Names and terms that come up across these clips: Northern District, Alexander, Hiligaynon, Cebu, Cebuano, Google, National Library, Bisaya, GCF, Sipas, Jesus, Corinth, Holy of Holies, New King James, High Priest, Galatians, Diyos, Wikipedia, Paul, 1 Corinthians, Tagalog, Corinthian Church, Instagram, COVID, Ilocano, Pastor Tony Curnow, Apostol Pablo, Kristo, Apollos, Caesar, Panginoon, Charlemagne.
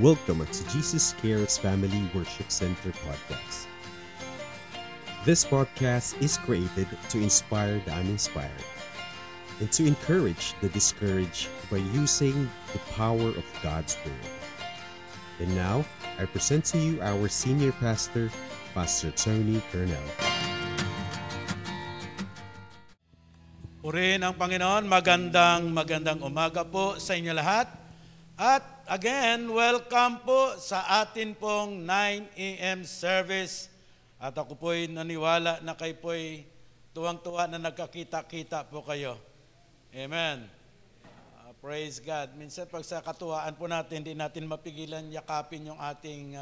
Welcome to Jesus Cares Family Worship Center podcast. This podcast is created to inspire the uninspired and to encourage the discouraged by using the power of God's Word. And now, I present to you our senior pastor, Pastor Tony Curnow. Purihin ang Panginoon, magandang umaga po sa inyo lahat. At again, welcome po sa atin pong 9 a.m. service. At ako po'y naniwala na kayo po'y tuwang-tuwa na nagkakita-kita po kayo. Amen. Praise God. Minsan pag sa katuwaan po natin, hindi natin mapigilan yakapin yung ating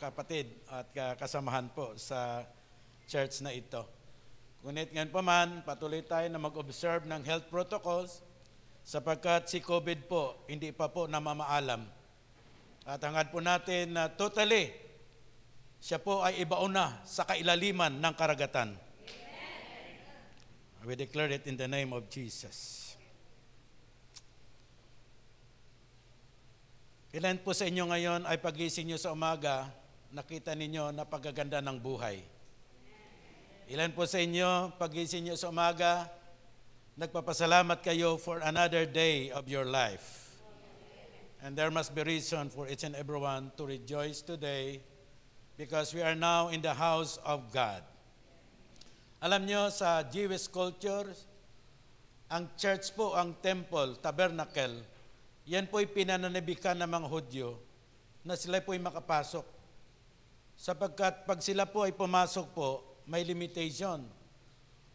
kapatid at kasamahan po sa church na ito. Ngunit ngayon pa man, patuloy tayo na mag-observe ng health protocols sapagkat si COVID po, hindi pa po namamaalam. At hangad po natin na totally, siya po ay ibauna sa kailaliman ng karagatan. Amen. We declare it in the name of Jesus. Ilan po sa inyo ngayon ay pagising nyo sa umaga, nakita ninyo na pagaganda ng buhay. Ilan po sa inyo, pagising nyo sa umaga, nagpapasalamat kayo for another day of your life. And there must be reason for each and everyone to rejoice today because we are now in the house of God. Alam nyo, sa Jewish culture, ang church po, ang temple, tabernacle, yan po'y pinananabikan ng mga Hudyo na sila po'y makapasok. Sapagkat pag sila po ay pumasok po, may limitation.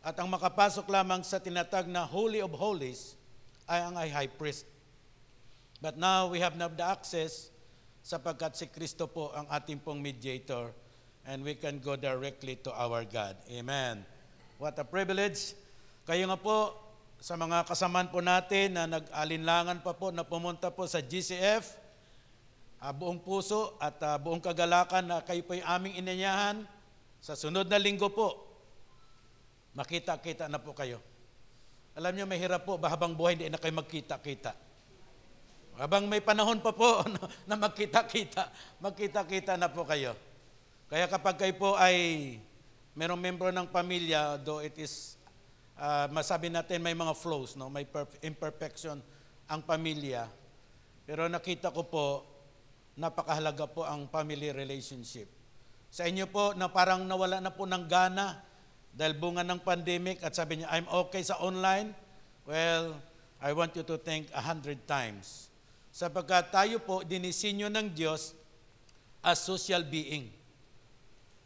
At ang makapasok lamang sa tinatag na Holy of Holies ay ang High Priest. But now we have not the access sapagkat si Kristo po ang ating pong mediator and we can go directly to our God. Amen. What a privilege. Kayo nga po, sa mga kasamaan po natin na nag-alinlangan pa po na pumunta po sa GCF, buong puso at buong kagalakan na kayo po yung aming inanyahan, sa sunod na linggo po, makita-kita na po kayo. Alam nyo, mahirap po, habang buhay hindi na kayo magkita-kita. Habang may panahon pa po na magkita-kita na po kayo. Kaya kapag kayo po ay merong membro ng pamilya, though it is, masabi natin may mga flaws, no? May imperfection ang pamilya. Pero nakita ko po, napakahalaga po ang family relationship. Sa inyo po, na parang nawala na po ng gana dahil bunga ng pandemic at sabi niya, I'm okay sa online. Well, I want you to think 100 times. Sapagkat tayo po, dinisinyo ng Diyos as social being.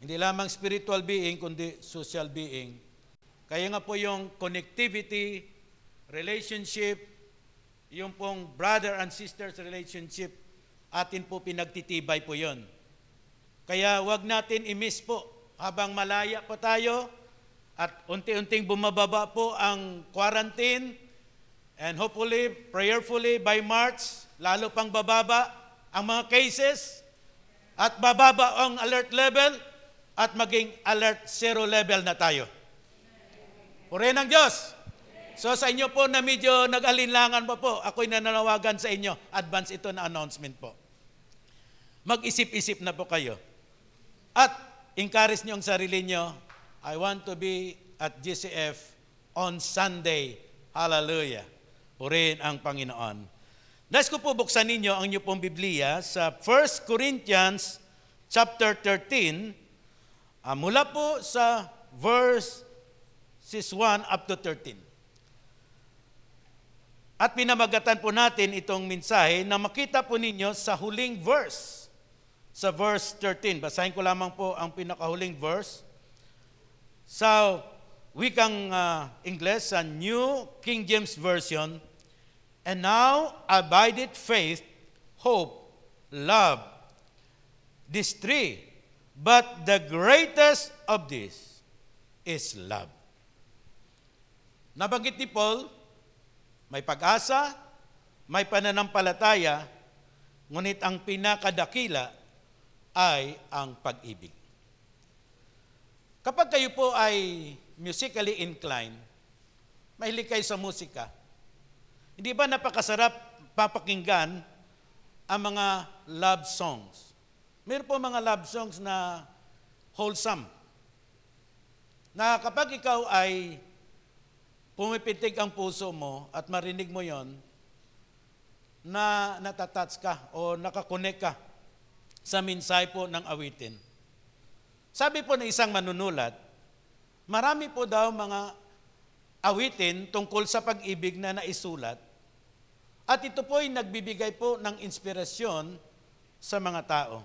Hindi lamang spiritual being, kundi social being. Kaya nga po yung connectivity, relationship, yung pong brother and sister's relationship, atin po pinagtitibay po yun. Kaya wag natin i-miss po habang malaya po tayo at unti-unting bumababa po ang quarantine and hopefully, prayerfully, by March, lalo pang bababa ang mga cases at bababa ang alert level at maging alert zero level na tayo. Purihin ang Diyos. So sa inyo po na medyo nag-alinlangan pa po, ako'y nananawagan sa inyo, advance ito na announcement po. Mag-isip-isip na po kayo. At encourage niyo ang sarili niyo, I want to be at GCF on Sunday. Hallelujah. Purihin ang Panginoon. Nais ko po buksan ninyo ang inyong pong Biblia sa 1 Corinthians chapter 13 mula po sa verses 1 up to 13. At pinamagatan po natin itong mensahe na makita po ninyo sa huling verse, sa verse 13. Basahin ko lamang po ang pinakahuling verse. Sa wikang English, sa New King James Version, and now abideth faith, hope, love, these three. But the greatest of this is love. Nabanggit ni Paul, may pag-asa, may pananampalataya, ngunit ang pinakadakila ay ang pag-ibig. Kapag kayo po ay musically inclined, mahilig kayo sa musika, hindi ba napakasarap papakinggan ang mga love songs. Meron po mga love songs na wholesome. Na kapag ikaw ay pumipitik ang puso mo at marinig mo yon, na natatouch ka o nakakonek ka sa minsay po ng awitin. Sabi po ng isang manunulat, marami po daw mga awitin tungkol sa pag-ibig na naisulat at ito po ay nagbibigay po ng inspirasyon sa mga tao.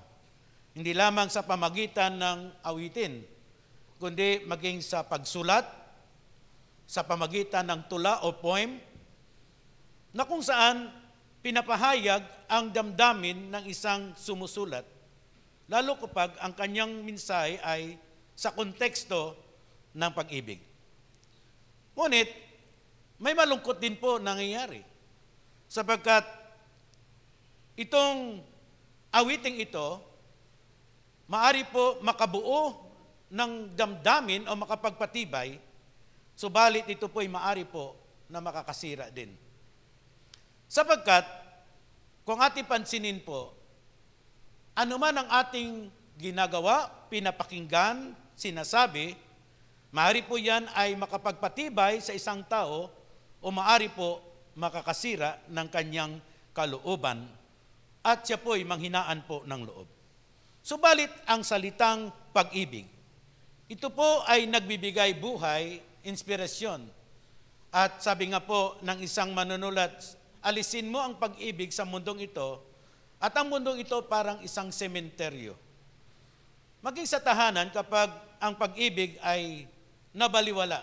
Hindi lamang sa pamagitan ng awitin, kundi maging sa pagsulat, sa pamagitan ng tula o poem, na kung saan pinapahayag ang damdamin ng isang sumusulat, lalo kapag ang kanyang mensahe ay sa konteksto ng pag-ibig. Ngunit, may malungkot din po nangyayari sapagkat itong awiting ito, maari po makabuo ng damdamin o makapagpatibay, subalit ito po ay maari po na makakasira din. Sapagkat, kung ating pansinin po, anuman ang ating ginagawa, pinapakinggan, sinasabi, maaari po yan ay makapagpatibay sa isang tao o maaari po makakasira ng kanyang kalooban at siya po ay manghinaan po ng loob. Subalit ang salitang pag-ibig, ito po ay nagbibigay buhay, inspirasyon. At sabi nga po ng isang manunulat, alisin mo ang pag-ibig sa mundong ito at ang mundong ito parang isang sementeryo. Maging sa tahanan kapag ang pag-ibig ay nabaliwala.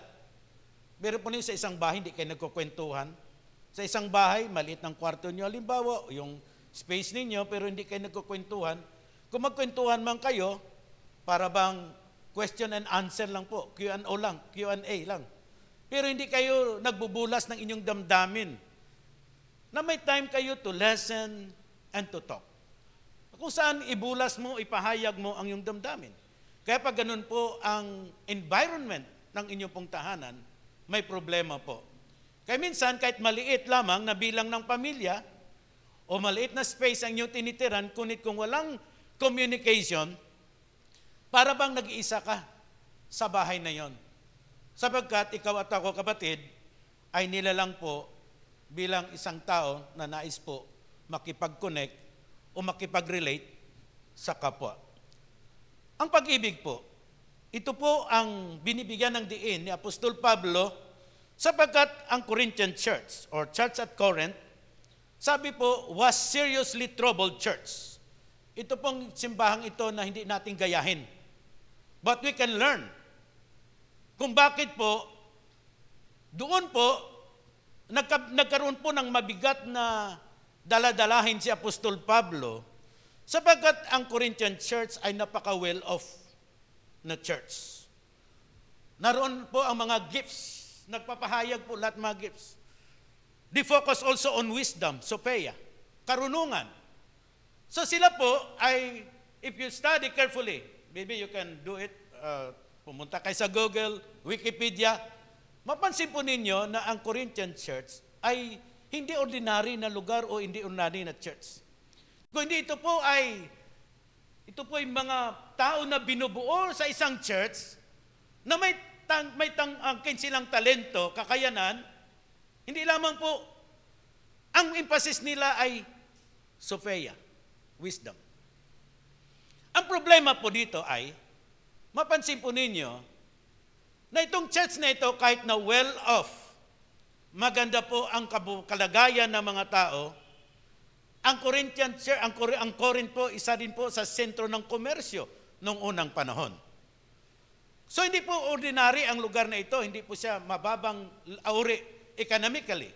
Meron po niyo sa isang bahay, hindi kayo nagkukwentuhan. Sa isang bahay, maliit ng kwarto niyo, halimbawa, yung space ninyo, pero hindi kayo nagkukwentuhan. Kung magkwentuhan man kayo, para bang question and answer lang po, Q&A lang. Pero hindi kayo nagbubulas ng inyong damdamin na may time kayo to listen and to talk. Kung saan ibulas mo, ipahayag mo ang iyong damdamin. Kaya pag ganun po ang environment ng inyong pong tahanan, may problema po. Kaya minsan, kahit maliit lamang na bilang ng pamilya o maliit na space ang inyong tinitiran, kunit kung walang communication, para bang nag-iisa ka sa bahay na yon. Sapagkat ikaw at ako, kapatid, ay nilalang po bilang isang tao na nais po makipag-connect o makipag-relate sa kapwa. Ang pag-ibig po, ito po ang binibigyan ng diin ni Apostol Pablo sapagkat ang Corinthian Church or Church at Corinth, sabi po, was seriously troubled church. Ito pong simbahang ito na hindi natin gayahin. But we can learn kung bakit po doon po nagkaroon po ng mabigat na daladalahin si Apostol Pablo sapagkat ang Corinthian Church ay napaka-well-off na church. Naroon po ang mga gifts. Nagpapahayag po lahat mga gifts. They focus also on wisdom, sophia, karunungan. So sila po ay, if you study carefully, maybe you can do it, pumunta kayo sa Google, Wikipedia, mapansin po ninyo na ang Corinthian Church ay hindi ordinary na lugar o hindi ordinary na church. Kung hindi ito po ay mga tao na binubuo sa isang church na may silang talento, kakayanan, hindi lamang po, ang emphasis nila ay Sophia, wisdom. Ang problema po dito ay, mapansin po ninyo, na itong church na ito, kahit na well-off, maganda po ang kalagayan ng mga tao, ang Corinthian Church, ang Corinth po, isa din po sa sentro ng komersyo noong unang panahon. So hindi po ordinary ang lugar na ito, hindi po siya mababang auri economically.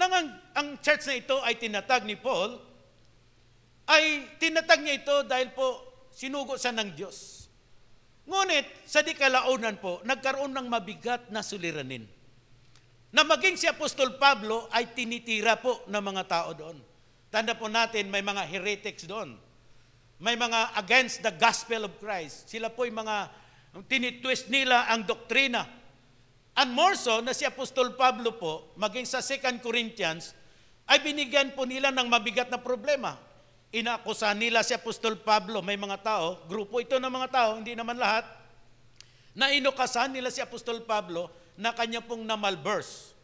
Nang ang church na ito ay tinatag ni Paul, ay tinatag niya ito dahil po sinugo siya ng Diyos. Ngunit, sa dikalaunan po, nagkaroon ng mabigat na suliranin. Na maging si Apostol Pablo ay tinitira po ng mga tao doon. Tanda po natin, may mga heretics doon. May mga against the gospel of Christ. Sila po yung mga tinitwist nila ang doktrina. And more so, na si Apostol Pablo po, maging sa 2 Corinthians, ay binigyan po nila ng mabigat na problema. Inakusahan nila si Apostol Pablo, may mga tao, grupo ito ng mga tao, hindi naman lahat, na inukasahan nila si Apostol Pablo na kanya pong namalverse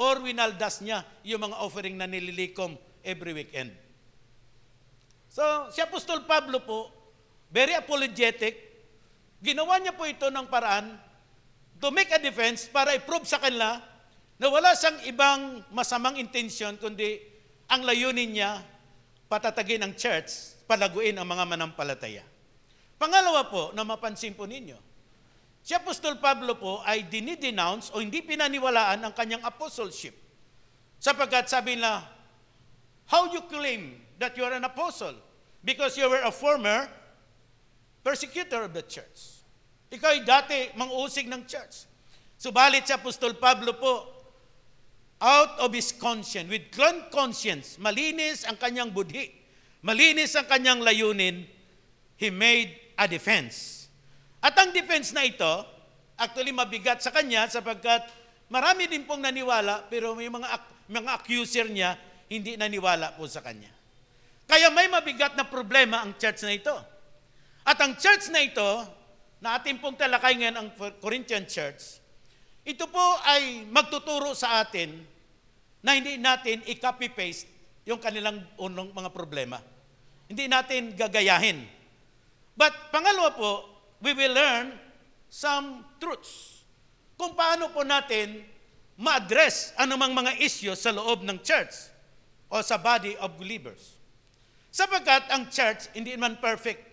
or winaldas niya yung mga offering na nililikom every weekend. So, si Apostol Pablo po, very apologetic, ginawa niya po ito ng paraan to make a defense para i-prove sa kanila na wala siyang ibang masamang intention kundi ang layunin niya patatagin ang church, palaguin ang mga manampalataya. Pangalawa po, na mapansin po ninyo, si Apostol Pablo po ay dinidenounce o hindi pinaniwalaan ang kanyang apostleship. Sapagkat sabi na, how you claim that you are an apostle? Because you were a former persecutor of the church. Ikaw ay dati mang-uusig ng church. Subalit si Apostol Pablo po, out of his conscience, with clean conscience, malinis ang kanyang budhi, malinis ang kanyang layunin, he made a defense. At ang defense na ito, actually mabigat sa kanya sapagkat marami din pong naniwala pero may mga accuser niya hindi naniwala po sa kanya. Kaya may mabigat na problema ang church na ito. At ang church na ito, na atin pong talakay ngayon ang Corinthian Church, ito po ay magtuturo sa atin na hindi natin i-copy-paste yung kanilang unang mga problema. Hindi natin gagayahin. But pangalawa po, we will learn some truths. Kung paano po natin ma-address anumang mga issues sa loob ng church o sa body of believers. Sapagkat ang church hindi man perfect,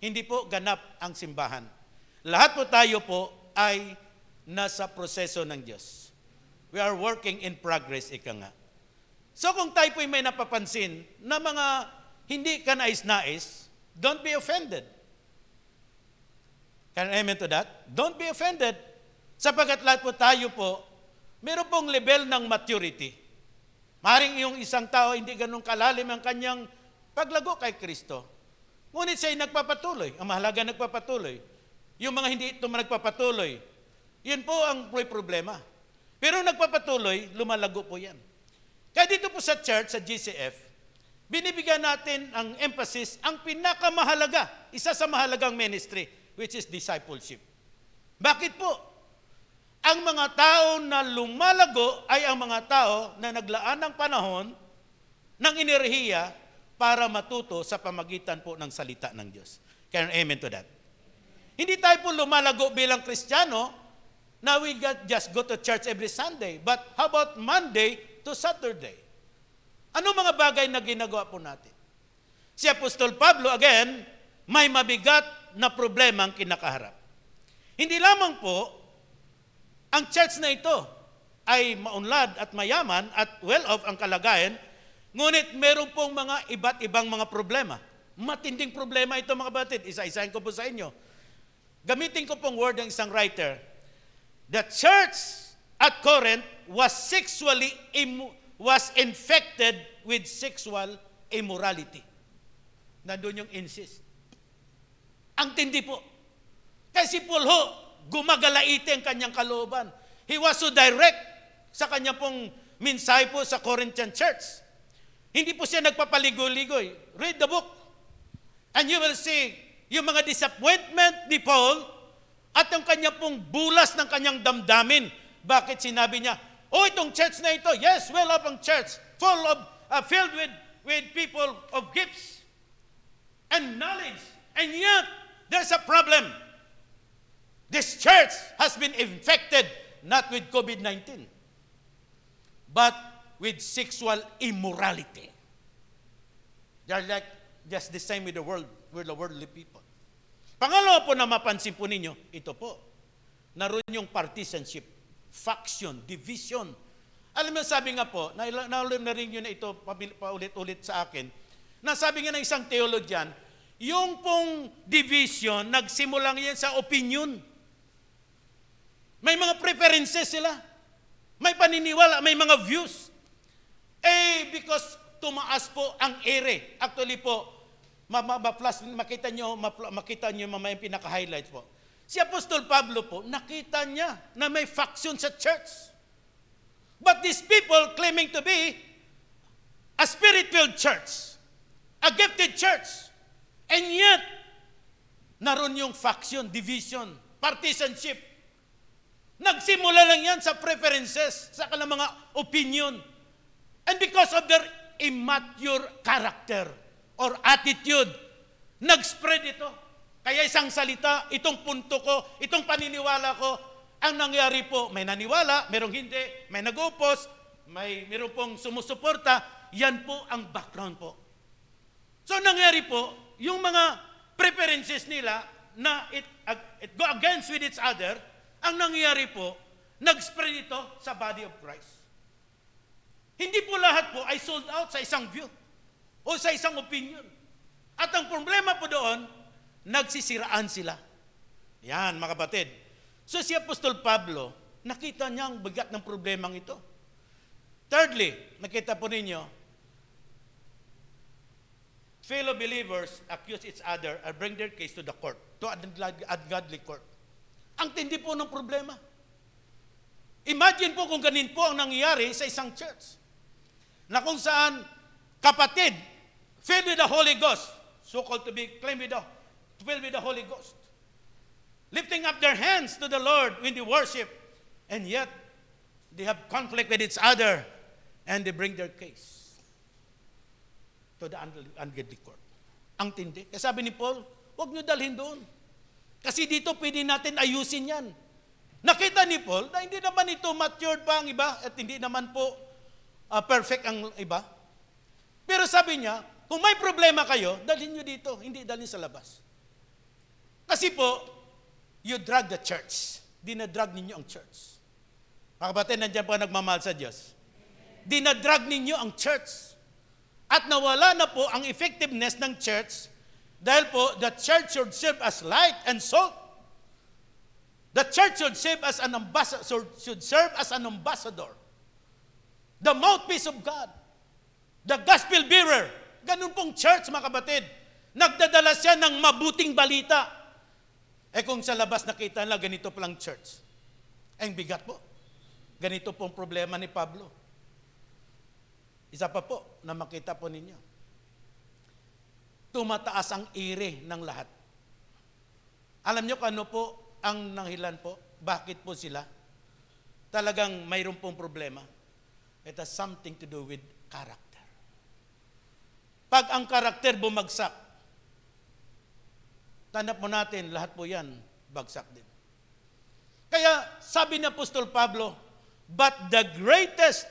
hindi po ganap ang simbahan. Lahat po tayo po ay nasa proseso ng Diyos. We are working in progress, ika nga. So kung tayo po'y may napapansin na mga hindi ka nais-nais, don't be offended. Can I amen to that? Don't be offended. Sapagkat lahat po tayo po, meron pong level ng maturity. Maring yung isang tao hindi ganun kalalim ang kanyang paglago kay Kristo. Ngunit siya'y nagpapatuloy. Ang mahalaga nagpapatuloy. Yung mga hindi ito nagpapatuloy, yan po ang problema. Pero nagpapatuloy, lumalago po yan. Kaya dito po sa church, sa GCF, binibigyan natin ang emphasis, ang pinakamahalaga, isa sa mahalagang ministry, which is discipleship. Bakit po? Ang mga tao na lumalago ay ang mga tao na naglaan ng panahon ng enerhiya para matuto sa pamagitan po ng salita ng Diyos. Can I amen to that? Hindi tayo po lumalago bilang Kristiyano, now we just go to church every Sunday. But how about Monday to Saturday? Ano mga bagay na ginagawa po natin? Si Apostol Pablo, again, may mabigat na problema ang kinakaharap. Hindi lamang po, ang church na ito ay maunlad at mayaman at well-off ang kalagayan, ngunit meron pong mga iba't ibang mga problema. Matinding problema ito mga batid. Isa-isahin ko po sa inyo. Gamitin ko pong word ng isang writer, the church at Corinth was infected with sexual immorality. Nandun yung insist. Ang tindi po. Kasi Paul ho, gumagalaiti ang kanyang kalooban. He was so direct sa kanyang pong mensahe po sa Corinthian Church. Hindi po siya nagpapaligoy-ligoy. Read the book. And you will see yung mga disappointment ni Paul at ang kanya pong bulas ng kanyang damdamin. Bakit sinabi niya, oh, itong church na ito, yes, well up ang church, filled with people of gifts and knowledge. And yet, there's a problem. This church has been infected, not with COVID-19, but with sexual immorality. They're like just the same with the world, with the worldly people. Pangalawa po na mapansin po ninyo, ito po, naroon yung partisanship, faction, division. Alam mo, sabi nga po, naulim na rin yun na ito paulit-ulit sa akin, nasabi nga ng isang theologian, yung pong division, nagsimulang yan sa opinion. May mga preferences sila. May paniniwala, may mga views. Eh, because tumaas po ang ere. Actually po, makita nyo mamaya yung pinaka-highlight po. Si Apostol Pablo po, nakita niya na may faction sa church. But these people claiming to be a spirit-filled church, a gifted church, and yet, naroon yung faction, division, partisanship. Nagsimula lang yan sa preferences, sa kanilang mga opinion. And because of their immature character or attitude, nag-spread ito. Kaya isang salita, itong punto ko, itong paniniwala ko, ang nangyari po, may naniwala, merong hindi, may nag-upos, meron pong sumusuporta, yan po ang background po. So nangyari po, yung mga preferences nila na it go against with each other, ang nangyari po, nag-spread ito sa body of Christ. Hindi po lahat po ay sold out sa isang view o sa isang opinion. At ang problema po doon, nagsisiraan sila. Yan, mga kapatid. So si Apostol Pablo, nakita niya ang bigat ng problemang ito. Thirdly, nakita po ninyo, fellow believers accuse each other and bring their case to the court, to ungodly court. Ang tindi po ng problema. Imagine po kung ganin po ang nangyayari sa isang church, na kung saan kapatid, filled with the Holy Ghost, so-called to be filled with the Holy Ghost, lifting up their hands to the Lord when they worship, and yet, they have conflict with each other, and they bring their case to the ungodly court. Ang tindi. Kaya sabi ni Paul, huwag niyo dalhin doon. Kasi dito pwede natin ayusin yan. Nakita ni Paul na hindi naman ito matured pa ang iba at hindi naman po perfect ang iba. Pero sabi niya, kung may problema kayo, dalhin nyo dito, hindi dalhin sa labas. Kasi po, you drag the church. Dinadrag ninyo ang church. Mga kapatid, nandiyan po nagmamahal sa Diyos. Dinadrag ninyo ang church. At nawala na po ang effectiveness ng church dahil po, the church should serve as light and salt. The church should serve as an ambassador. The mouthpiece of God. The gospel bearer. Ganun pong church, mga kapatid. Nagdadala siya ng mabuting balita. Eh kung sa labas nakita nila, ganito palang church. Ang bigat po. Ganito pong problema ni Pablo. Isa pa po na makita po ninyo. Tumataas ang ire ng lahat. Alam nyo kung ano po ang nanghilan po, bakit po sila talagang mayroon pong problema? It has something to do with character. Pag ang character bumagsak, tanap mo natin, lahat po yan, bagsak din. Kaya sabi ni Apostol Pablo, but the greatest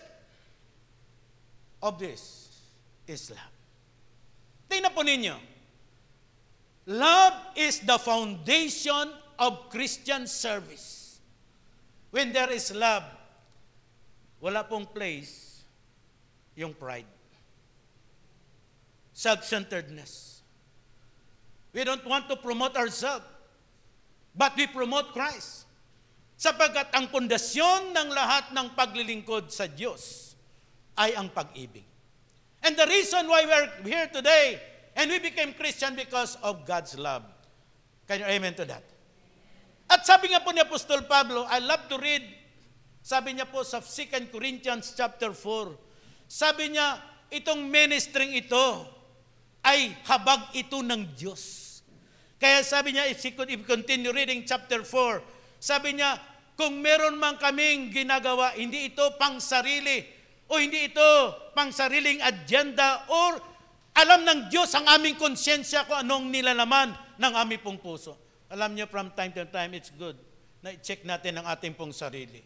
of this is love. Tingnan po ninyo, love is the foundation of Christian service. When there is love, wala pong place yung pride. Self-centeredness. We don't want to promote ourselves, but we promote Christ. Sapagkat ang pundasyon ng lahat ng paglilingkod sa Diyos ay ang pag-ibig. And the reason why we're here today and we became Christian because of God's love. Can you amen to that? At sabi nga po ni Apostol Pablo, I love to read, sabi niya po sa 2 Corinthians chapter 4, sabi niya, itong ministering ito ay habag ito ng Diyos. Kaya sabi niya, if you continue reading chapter 4, sabi niya, kung meron man kaming ginagawa, hindi ito pang sarili o hindi ito pang sariling agenda or alam ng Diyos ang aming konsensya kung anong nilalaman ng aming pong puso. Alam niyo, from time to time, it's good na i-check natin ang ating pong sarili.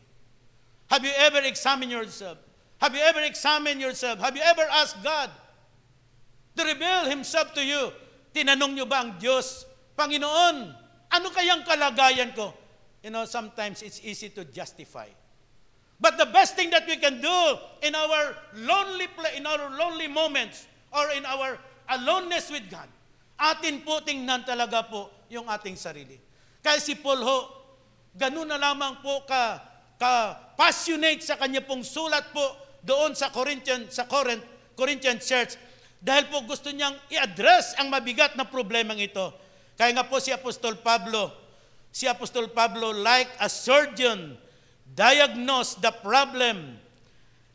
Have you ever examined yourself? Have you ever asked God to reveal Himself to you? Tinanong niyo ba ang Diyos, Panginoon, ano kayang kalagayan ko? You know, sometimes it's easy to justify. But the best thing that we can do in our lonely place, in our lonely moments, or in our aloneness with God, atin po tingnan talaga po yung ating sarili. Kaya si Paul ho, ganun na lamang po ka-passionate sa kanya pong sulat po doon sa Corinthian Church dahil po gusto niyang i-address ang mabigat na problemang ito. Kaya nga po si Apostol Pablo like a surgeon diagnosed the problem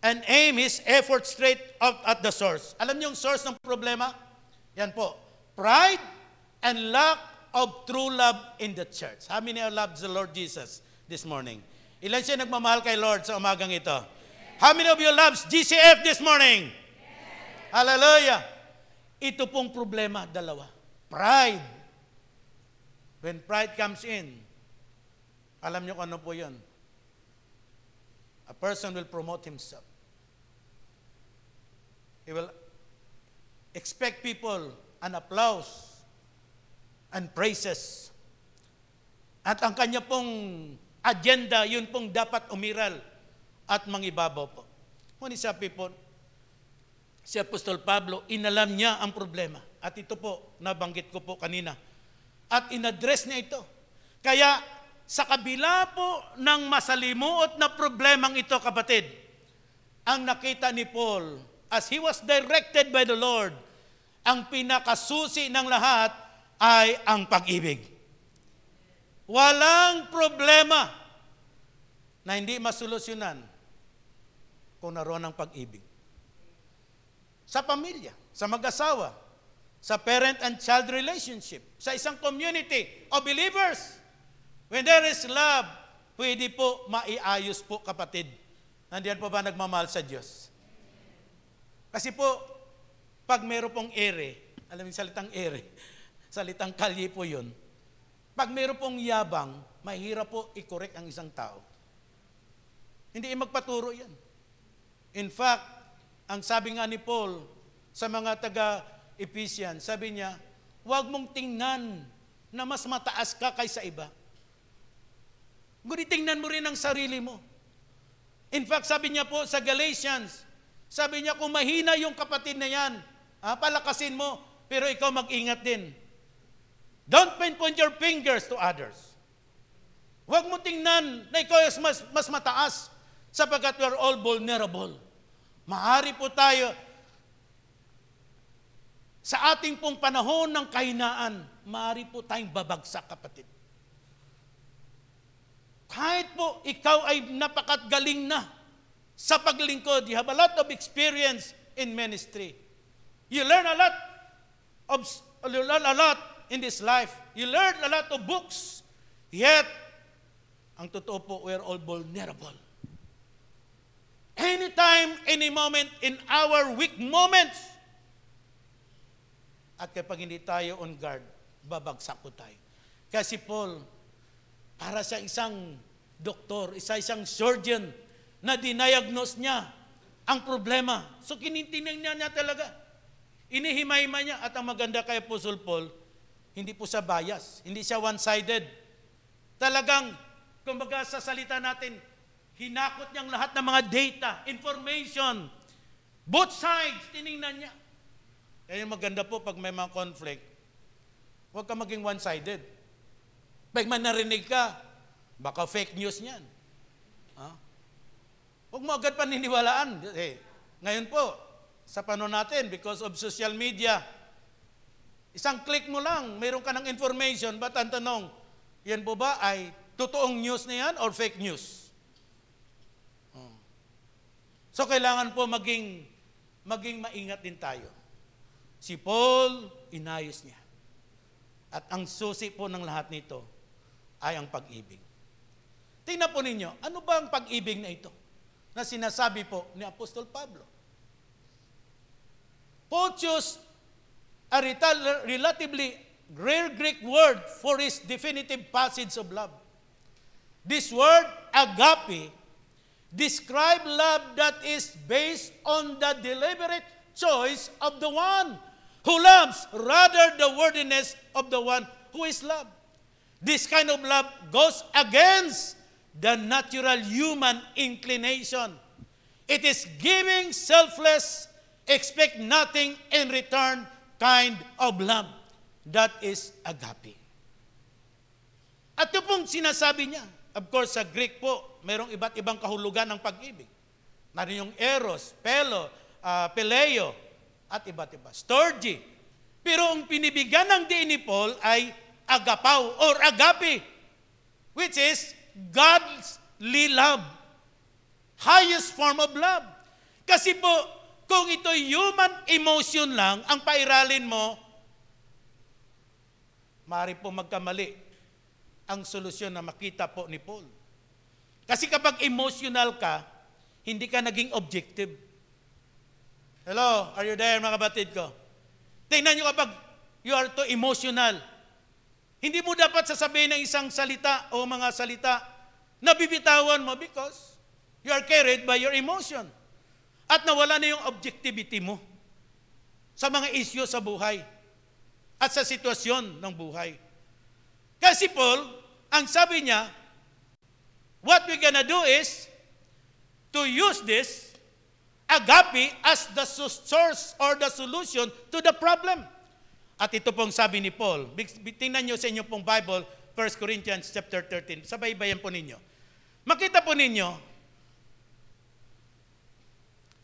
and aim his effort straight up at the source. Alam niyo yung source ng problema? Yan po. Pride and lack of true love in the church. How many loves the Lord Jesus this morning? Ilan siya nagmamahal kay Lord sa umagang ito? How many of you loves GCF this morning? Hallelujah! Ito pong problema, dalawa. Pride. When pride comes in, alam niyo kung ano po yun? A person will promote himself. He will expect people and applause and praises. At ang kanya pong agenda, yun pong dapat umiral at mangibabaw po. When he said people, si Apostol Pablo, inalam niya ang problema. At ito po, nabanggit ko po kanina. At in-address niya ito. Kaya, sa kabila po ng masalimuot na problemang ito, kapatid, ang nakita ni Paul, as he was directed by the Lord, ang pinakasusi ng lahat ay ang pag-ibig. Walang problema na hindi masolusyonan kung naroon ang pag-ibig. Sa pamilya, sa mag-asawa, sa parent and child relationship, sa isang community of believers. When there is love, pwede po maiayos po, kapatid. Nandiyan po ba nagmamahal sa Diyos? Kasi po, pag meron pong ere, alam niyo salitang ere, salitang kalye po yun, pag meron pong yabang, mahirap po i-correct ang isang tao. Hindi magpaturo yan. In fact, ang sabi nga ni Paul sa mga taga-Ephesians, sabi niya, huwag mong tingnan na mas mataas ka kaysa iba. Ngunit tingnan mo rin ang sarili mo. In fact, sabi niya po sa Galatians, sabi niya, kung mahina yung kapatid na yan, palakasin mo, pero ikaw mag-ingat din. Don't point your fingers to others. Huwag mong tingnan na ikaw ay mas mataas sapagkat we are all vulnerable. Maari po tayo sa ating pong panahon ng kahinaan, maari po tayong babagsak, kapatid. Kahit po ikaw ay napakagaling na sa paglingkod, you have a lot of experience in ministry. You learn a lot in this life. You learn a lot of books. Yet, ang totoo po, we are all vulnerable. Anytime, any moment, in our weak moments. At kapag hindi tayo on guard, babagsak po tayo. Kasi Paul, para sa isang doktor, isang surgeon na diniagnose niya ang problema. So kinintinan niya talaga. Inihimay-himay niya. At ang maganda kay Apostol Paul, hindi po siya bias. Hindi siya one-sided. Talagang, kumbaga sa salita natin, hinakot niyang lahat ng mga data, information, both sides, tinignan niya. Kaya maganda po pag may mga conflict, huwag ka maging one-sided. Pag may narinig ka, baka fake news niyan. Huwag mo agad paniniwalaan. Ngayon po, sa panahon natin, because of social media, isang click mo lang, mayroon ka ng information, ba't ang tanong, yan po ba ay totoong news na yan or fake news? So, kailangan po maging maingat din tayo. Si Paul, inayos niya. At ang susi po ng lahat nito ay ang pag-ibig. Tingnan po ninyo, ano ba ang pag-ibig na ito na sinasabi po ni Apostol Pablo? Paul chose a relatively rare Greek word for his definitive passage of love. This word, agape, describe love that is based on the deliberate choice of the one who loves rather the worthiness of the one who is loved. This kind of love goes against the natural human inclination. It is giving, selfless, expect nothing in return kind of love. That is agape. At ito pong sinasabi niya. Of course, sa Greek po, mayroong iba't ibang kahulugan ng pag-ibig. Narin yung eros, peleo, at iba't iba. Storge. Pero ang pinibigyan ng diin ni Paul ay agapaw or agape, which is God's love, highest form of love. Kasi po, kung ito human emotion lang, ang pairalin mo, maaari po magkamali ang solusyon na makita po ni Paul. Kasi kapag emotional ka, hindi ka naging objective. Hello, are you there mga kapatid ko? Tingnan nyo kapag you are too emotional, hindi mo dapat sasabihin ng isang salita o mga salita na bibitawan mo because you are carried by your emotion. At nawala na yung objectivity mo sa mga isyu sa buhay at sa sitwasyon ng buhay. Kasi Paul, ang sabi niya, what we're gonna do is to use this agape as the source or the solution to the problem. At ito pong sabi ni Paul. Tingnan nyo sa inyo pong Bible, 1 Corinthians chapter 13. Sabay-bayan po ninyo. Makita po ninyo,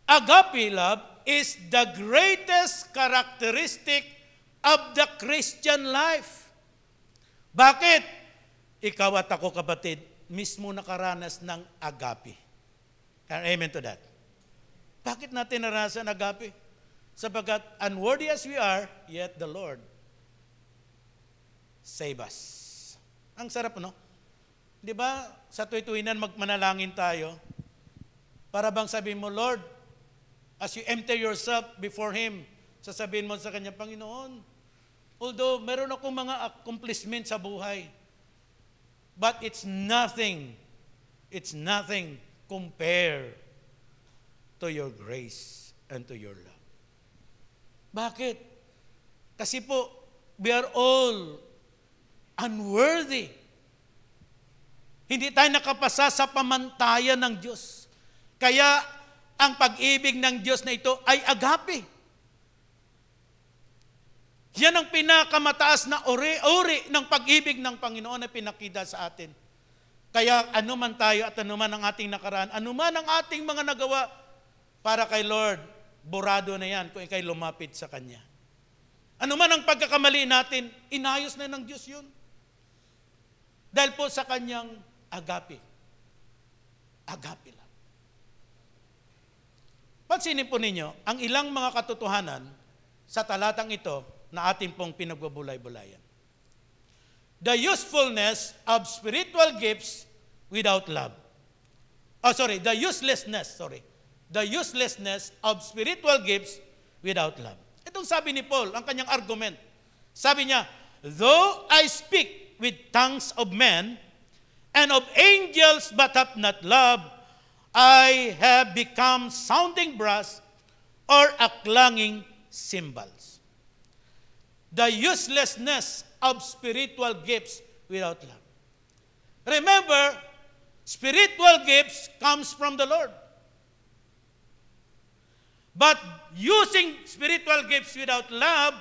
agape love is the greatest characteristic of the Christian life. Bakit? Ikaw at ako kapatid, mismo nakaranas ng agape. Amen to that. Bakit natin naranasan agape? Sabagat unworthy as we are, yet the Lord save us. Ang sarap, no? Di ba, sa tuwi-tuwinan magmanalangin tayo para bang sabihin mo, Lord, as you empty yourself before Him, sasabihin mo sa Kanya, Panginoon, although meron akong mga accomplishment sa buhay, but it's nothing compared to your grace and to your love. Bakit? Kasi po, we are all unworthy. Hindi tayo nakapasa sa pamantayan ng Diyos. Kaya, ang pag-ibig ng Diyos na ito ay agape. Yan ang pinakamataas na ori ng pag-ibig ng Panginoon na pinakita sa atin. Kaya anuman tayo at anuman ang ating nakaraan, anuman ang ating mga nagawa para kay Lord, burado na yan kung ikay lumapit sa Kanya. Anuman ang pagkakamali natin, inayos na ng Diyos yun. Dahil po sa Kanyang agape. Agape lang. Pansinin po ninyo, ang ilang mga katotohanan sa talatang ito, na ating pong pinagbubulay-bulayan. The usefulness of spiritual gifts without love. The uselessness of spiritual gifts without love. Itong sabi ni Paul, ang kanyang argument. Sabi niya, though I speak with tongues of men and of angels but have not love, I have become sounding brass or a clanging cymbals. The uselessness of spiritual gifts without love. Remember, spiritual gifts comes from the Lord. But using spiritual gifts without love,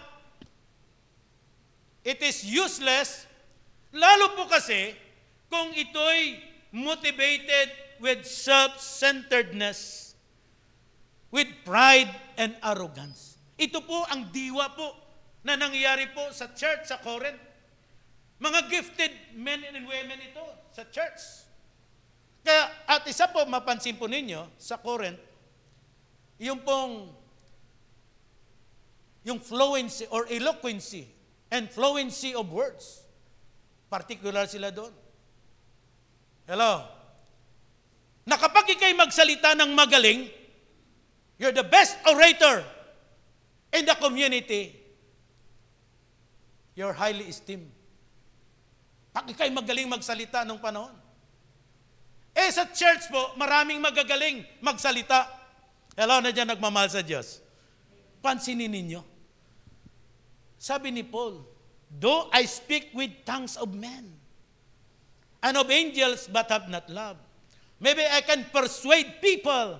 it is useless, lalo po kasi kung ito'y motivated with self-centeredness, with pride and arrogance. Ito po ang diwa po na nangyayari po sa church sa Corinth. Mga gifted men and women ito sa church. Kaya, at isa po, mapansin po ninyo, sa Corinth, yung fluency or eloquency and fluency of words. Particular sila doon. Hello? Na kapag ikay magsalita ng magaling, you're the best orator in the community. You're highly esteemed. Pag ikay magaling magsalita nung panahon. Eh sa church po, maraming magagaling magsalita. Hello na dyan nagmamahal sa Diyos. Pansinin ninyo. Sabi ni Paul, though I speak with tongues of men and of angels but have not love, maybe I can persuade people.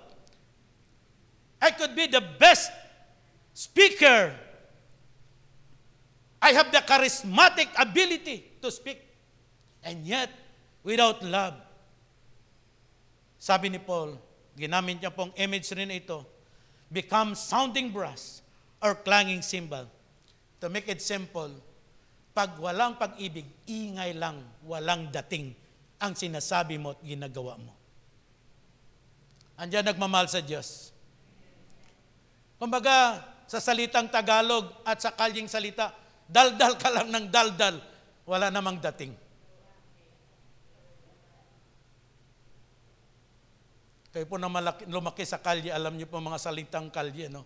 I could be the best speaker. I have the charismatic ability to speak. And yet, without love. Sabi ni Paul, ginamit niya pong image rin ito, become sounding brass or clanging cymbal. To make it simple, pag walang pag-ibig, ingay lang, walang dating ang sinasabi mo at ginagawa mo. Andiyan nagmamahal sa Diyos. Kumbaga, sa salitang Tagalog at sa kalyeng salita, daldal ka lang ng daldal, wala namang dating. Kayo po na lumaki sa kalye, alam niyo po mga salitang kalye, no?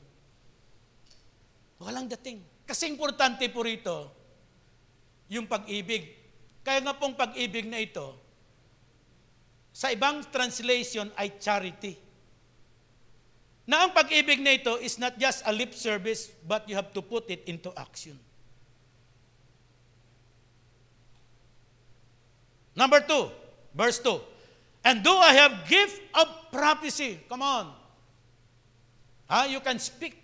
Walang dating. Kasi importante po rito, yung pag-ibig. Kaya nga pong pag-ibig na ito, sa ibang translation ay charity. Na ang pag-ibig na ito is not just a lip service, but you have to put it into action. Number 2, verse 2. And do I have gift of prophecy? Come on. You can speak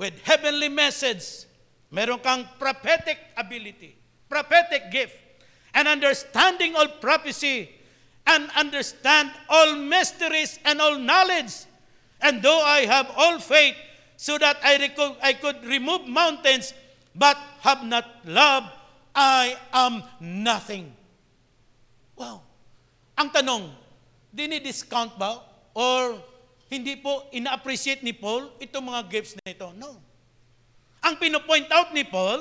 with heavenly message. Meron kang prophetic ability, prophetic gift, and understanding all prophecy, and understand all mysteries and all knowledge. And do I have all faith so that I could remove mountains, but have not love, I am nothing. Wow. Ang tanong, dinidiscount ba or hindi po ina-appreciate ni Paul itong mga gifts na ito? No. Ang pinopoint out ni Paul,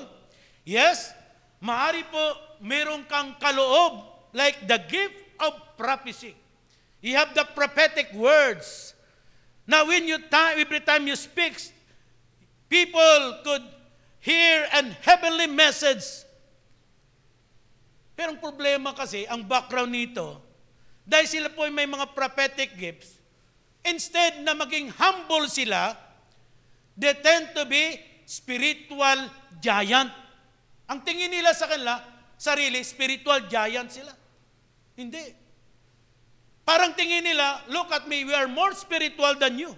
yes, maari po meron kang kaloob like the gift of prophecy. You have the prophetic words. Now, when you every time you speak, people could hear an heavenly message. Pero ang problema kasi, ang background nito, dahil sila po may mga prophetic gifts, instead na maging humble sila, they tend to be spiritual giant. Ang tingin nila sa kanila, sarili, spiritual giant sila. Hindi. Parang tingin nila, look at me, we are more spiritual than you.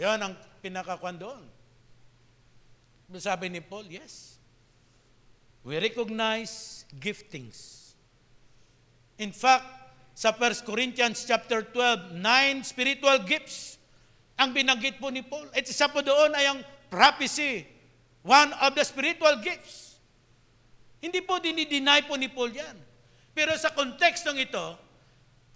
Yan ang pinakakuan doon. Sabi ni Paul, yes. We recognize giftings. In fact, sa 1 Corinthians chapter 12, 9 spiritual gifts ang binanggit po ni Paul. At isa po doon ay ang prophecy, one of the spiritual gifts. Hindi po dinideny po ni Paul yan. Pero sa kontekstong ito,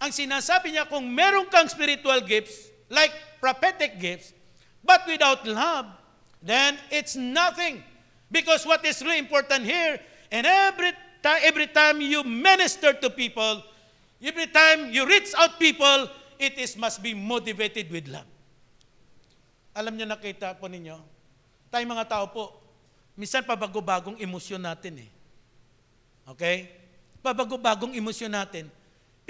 ang sinasabi niya kung meron kang spiritual gifts, like prophetic gifts, but without love, then it's nothing. Because what is really important here, and every time you minister to people, every time you reach out people, it is must be motivated with love. Alam niyo, nakita po ninyo, tayong mga tao po, minsan pabago-bagong emosyon natin eh. Okay? Pabago-bagong emosyon natin.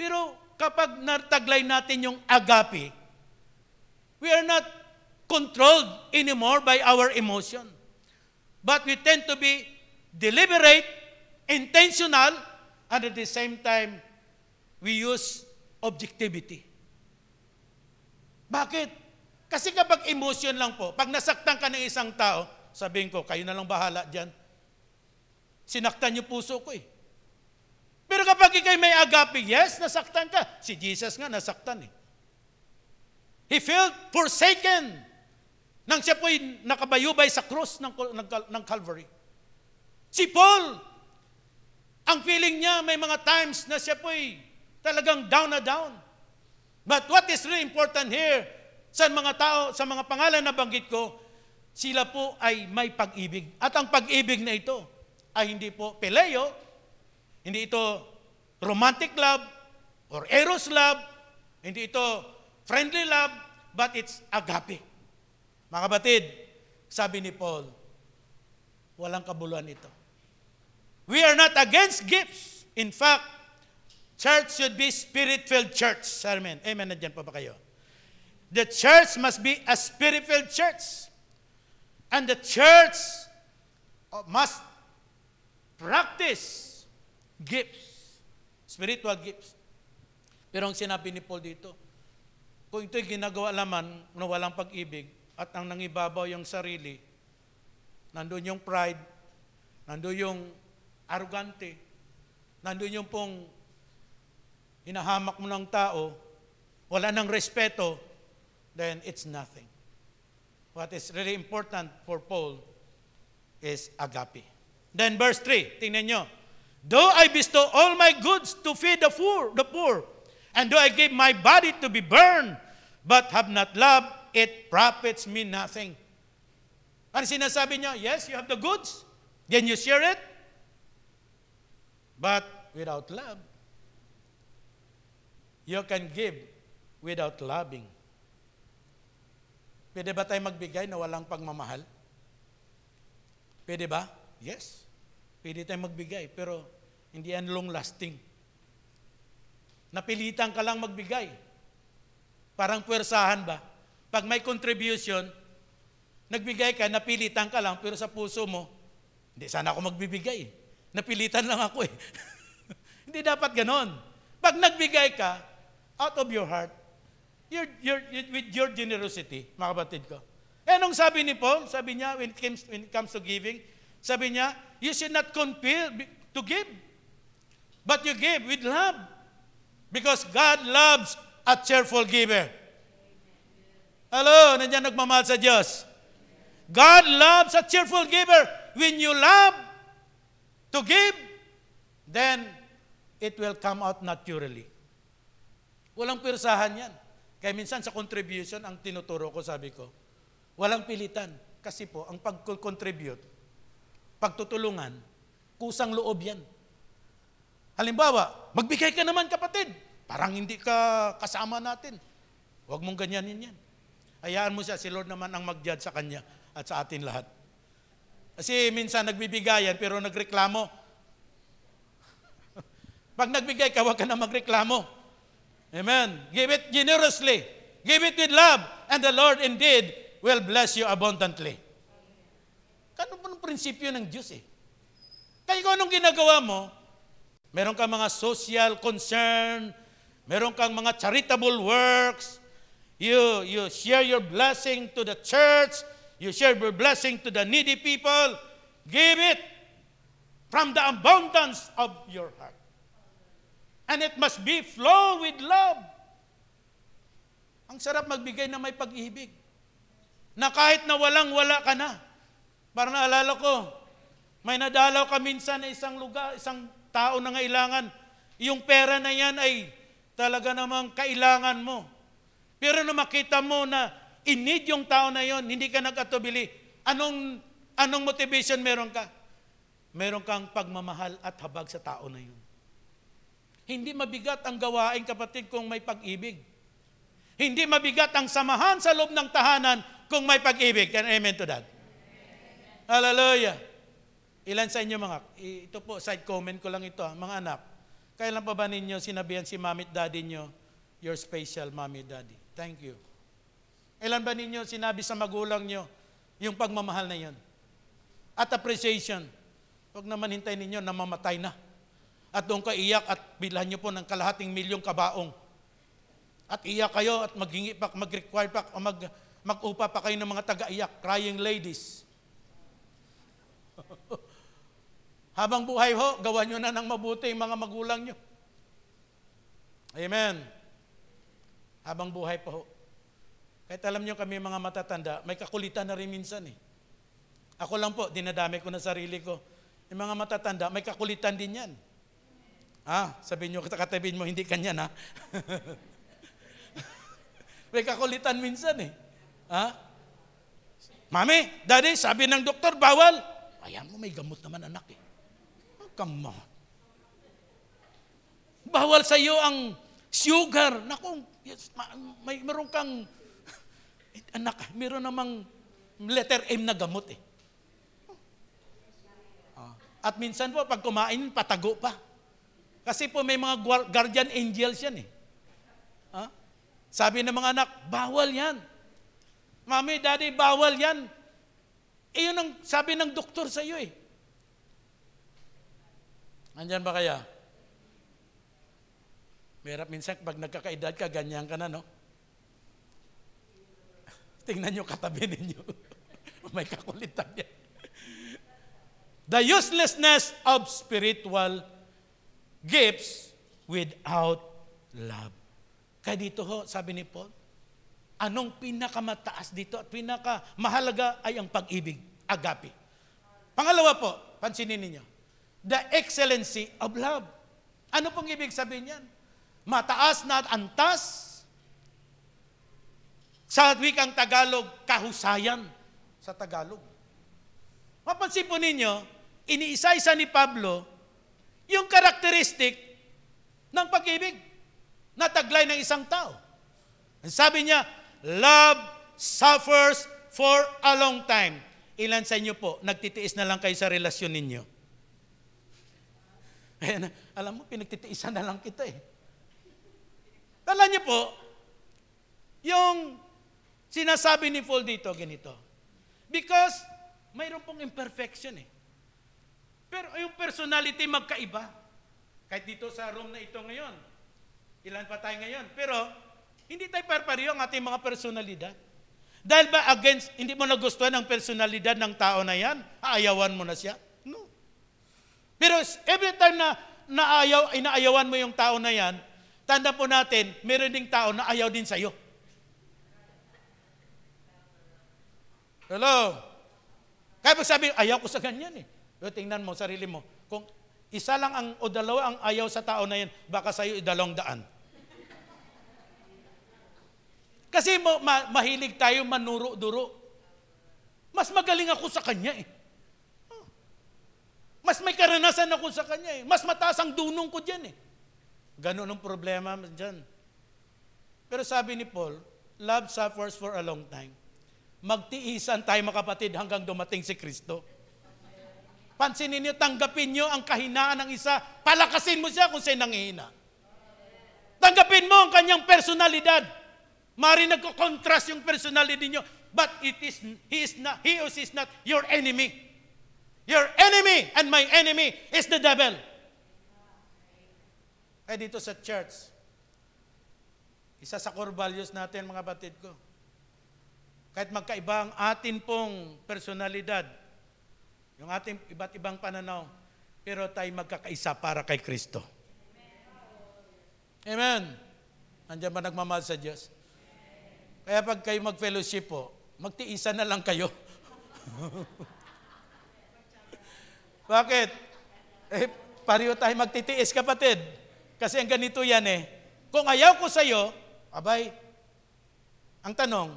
Pero kapag nataglay natin yung agape, we are not controlled anymore by our emotion. But we tend to be deliberate, intentional, and at the same time, we use objectivity. Bakit? Kasi kapag emotion lang po, pag nasaktan ka ng isang tao, sabihin ko, kayo na lang bahala dyan. Sinaktan yung puso ko eh. Pero kapag ikay may agape, yes, nasaktan ka. Si Jesus nga nasaktan eh. He felt forsaken nang siya po'y nakabayubay sa cross ng Calvary. Si Paul, ang feeling niya, may mga times na siya po'y talagang down na down. But what is really important here, sa mga tao, sa mga pangalan na banggit ko, sila po ay may pag-ibig. At ang pag-ibig na ito ay hindi po peleo, hindi ito romantic love or eros love, hindi ito friendly love, but it's agape. Mga kapatid, sabi ni Paul, walang kabuluhan ito. We are not against gifts. In fact, church should be spirit-filled church. Amen. Amen na dyan po ba kayo? The church must be a spirit-filled church. And the church must practice gifts, spiritual gifts. Pero ang sinabi ni Paul dito, kung ito'y ginagawa laman na walang pag-ibig at ang nangibabaw yung sarili, nandun yung pride, nandun yung arrogante, nandun yung pong hinahamak mo ng tao, wala ng respeto, then it's nothing. What is really important for Paul is agape. Then verse 3, tingnan nyo. Though I bestow all my goods to feed the poor, and though I give my body to be burned, but have not love, it profits me nothing. Ano sinasabi niya? Yes, you have the goods. Then you share it. But without love, you can give without loving. Pwede ba tayo magbigay na walang pagmamahal? Pwede ba? Yes. Pwede tayo magbigay, pero hindi yan long-lasting. Napilitan ka lang magbigay. Parang puwersahan ba? Pag may contribution, nagbigay ka, napilitan ka lang, pero sa puso mo, hindi sana ako magbibigay. Napilitan lang ako eh. Hindi dapat ganon. Pag nagbigay ka, out of your heart, with your generosity, mga kapatid ko. Eh, anong sabi ni Paul? Sabi niya, when it comes to giving, sabi niya, you should not compel to give, but you give with love, because God loves a cheerful giver. Hello, nandiyan nagmamahal sa Diyos. God loves a cheerful giver. When you love to give, then it will come out naturally. Walang pirsahan yan. Kaya minsan sa contribution, ang tinuturo ko, sabi ko, walang pilitan. Kasi po, ang pag-contribute, pagtutulungan, kusang loob yan. Halimbawa, magbigay ka naman kapatid. Parang hindi ka kasama natin. Huwag mong ganyanin yan. Hayaan mo siya, si Lord naman ang mag-judge sa kanya at sa atin lahat. Kasi minsan nagbibigayan pero nagreklamo. Pag nagbigay ka, huwag ka na magreklamo. Amen. Give it generously. Give it with love. And the Lord indeed will bless you abundantly. Kano po ng prinsipyo ng Diyos eh? Kaya kung anong ginagawa mo, meron kang mga social concern, meron kang mga charitable works, you share your blessing to the church, you share your blessing to the needy people, give it from the abundance of your heart. And it must be flow with love. Ang sarap magbigay na may pag-ibig. Na kahit na walang-wala ka na. Parang naalala ko, may nadalaw ka minsan na isang lugar, isang tao na ngailangan. Yung pera na yan ay talaga namang kailangan mo. Pero nung makita mo na in-need yung tao na yon, hindi ka nag-atubili, anong motivation meron ka? Meron kang pagmamahal at habag sa tao na yon. Hindi mabigat ang gawain, kapatid, kung may pag-ibig. Hindi mabigat ang samahan sa loob ng tahanan kung may pag-ibig. And amen to that. Amen. Hallelujah. Ilan sa inyo mga, ito po, side comment ko lang ito, mga anak. Kailan pa ba ninyo sinabihan si mommy at daddy nyo, your special mommy daddy? Thank you. Ilan ba ninyo sinabi sa magulang nyo yung pagmamahal na yon? At appreciation. Huwag naman hintayin ninyo na mamatay na. At doon ka iyak at bilhan nyo po ng kalahating milyong kabaong. At iyak kayo at maghingi pa, mag-require pa, o mag-upa pa kayo ng mga taga-iyak, crying ladies. Habang buhay ho, gawa nyo na ng mabuti yung mga magulang nyo. Amen. Habang buhay pa ho. Kahit alam nyo kami mga matatanda, may kakulitan na rin minsan eh. Ako lang po, dinadami ko na sarili ko. Yung mga matatanda, may kakulitan din yan. Ah, sabihin nyo, katabihin mo, hindi kanya na. May kakulitan minsan eh. Ha? Mami, daddy, sabi ng doktor, bawal. Ayan mo, may gamot naman anak eh. Oh, come on. Bawal sa'yo ang sugar. Naku, yes, meron kang, anak, meron namang letter M na gamot eh. Oh. At minsan po, pag kumain, patago pa. Kasi po may mga guardian angels yan eh. Ha? Sabi ng mga anak, bawal yan. Mami, daddy, bawal yan. Eh yun ang sabi ng doktor sa iyo eh. Nandyan ba kaya? Mahirap minsan pag nagkakaedad ka, ganyan ka na, no? Tingnan nyo katabi ninyo. May kakulitan yan. The uselessness of spiritual gifts without love. Kaya dito ho, sabi ni Paul, anong pinakamataas dito at pinakamahalaga ay ang pag-ibig, agape. Pangalawa po, pansinin ninyo, the excellency of love. Ano pong ibig sabihin yan? Mataas na antas Sa wikang Tagalog, kahusayan sa Tagalog. Mapansin po ninyo, iniisa-isa ni Pablo yung karakteristik ng pag-ibig na taglay ng isang tao. Sabi niya, love suffers for a long time. Ilan sa inyo po, nagtitiis na lang kayo sa relasyon ninyo? Ayan, alam mo, pinagtitiisan na lang kita eh. Alam niyo po, yung sinasabi ni Paul dito, ganito. Because, mayroon pong imperfection eh. Pero yung personality magkaiba. Kahit dito sa room na ito ngayon, ilan pa tayo ngayon? Pero, hindi tayo parpariyo ang ating mga personalidad. Dahil ba against, hindi mo nagustuhan ang personalidad ng tao na yan? Aayawan mo na siya? No. Pero every time na inaayawan mo yung tao na yan, tanda po natin, meron ding tao na ayaw din sa'yo. Hello? Kaya pag sabi, ayaw ko sa ganyan eh. Pero tingnan mo, sarili mo. Kung isa lang ang, o dalawa ang ayaw sa tao na yan, baka sa'yo 200. Kasi mahilig tayo manuro-duro. Mas magaling ako sa kanya eh. Mas may karanasan ako sa kanya eh. Mas mataas ang dunong ko dyan eh. Ganun ang problema dyan. Pero sabi ni Paul, love suffers for a long time. Magtiisan tayo mga kapatid hanggang dumating si Kristo. Pansinin niyo, tanggapin niyo ang kahinaan ng isa. Palakasin mo siya kung siya nanghihina. Tanggapin mo ang kanyang personalidad. Mari nagko-contrast yung personality niyo, but he or she is not your enemy. Your enemy and my enemy is the devil. Kaya dito sa church, isa sa core values natin mga batid ko, kahit magkaiba ang atin pong personalidad, yung ating iba't ibang pananaw, pero tayo magkakaisa para kay Kristo. Amen. Andiyan ba nagmamahal sa Diyos? Kaya pag kayo mag-fellowship po, magtiisan na lang kayo. Bakit? Eh, pariyo tayo magtitiis, kapatid. Kasi ang ganito yan eh. Kung ayaw ko sa'yo, abay, ang tanong,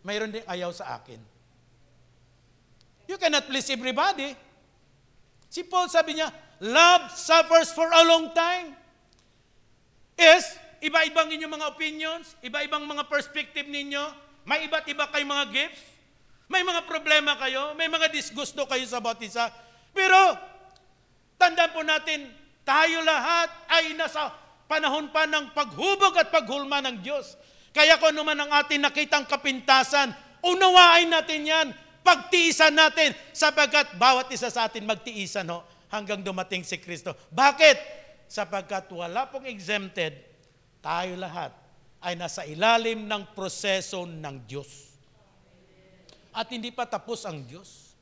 mayroon din ayaw sa akin. You cannot please everybody. Si Paul sabi niya, love suffers for a long time. Yes, iba-ibang inyong mga opinions, iba-ibang mga perspective ninyo, may iba't iba kayong mga gifts, may mga problema kayo, may mga disgusto kayo sa bawat isa. Pero, tandaan po natin, tayo lahat ay nasa panahon pa ng paghubog at paghulma ng Diyos. Kaya kung ano man ang ating nakitang kapintasan, unawain natin yan, pagtiisan natin, sapagkat bawat isa sa atin magtiisan ho, hanggang dumating si Kristo. Bakit? Sapagkat wala pong exempted, tayo lahat ay nasa ilalim ng proseso ng Diyos. At hindi pa tapos ang Diyos.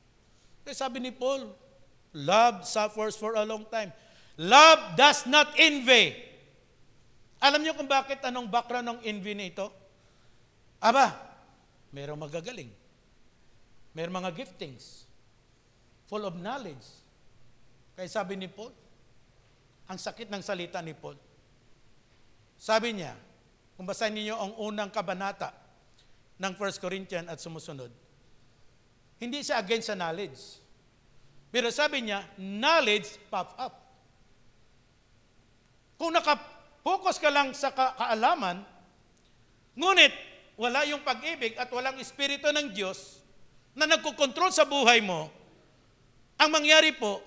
Kaya sabi ni Paul, love suffers for a long time. Love does not envy. Alam niyo kung bakit anong background ng envy nito? Aba, merong magagaling. Merong mga giftings. Full of knowledge. Kaya sabi ni Paul, ang sakit ng salita ni Paul. Sabi niya, kung basahin niyo ang unang kabanata ng 1 Corinthians at sumusunod, hindi siya against sa knowledge. Pero sabi niya, knowledge pop up. Kung nakapokus ka lang sa kaalaman, ngunit wala yung pag-ibig at walang espiritu ng Diyos na nagkukontrol sa buhay mo, ang mangyari po,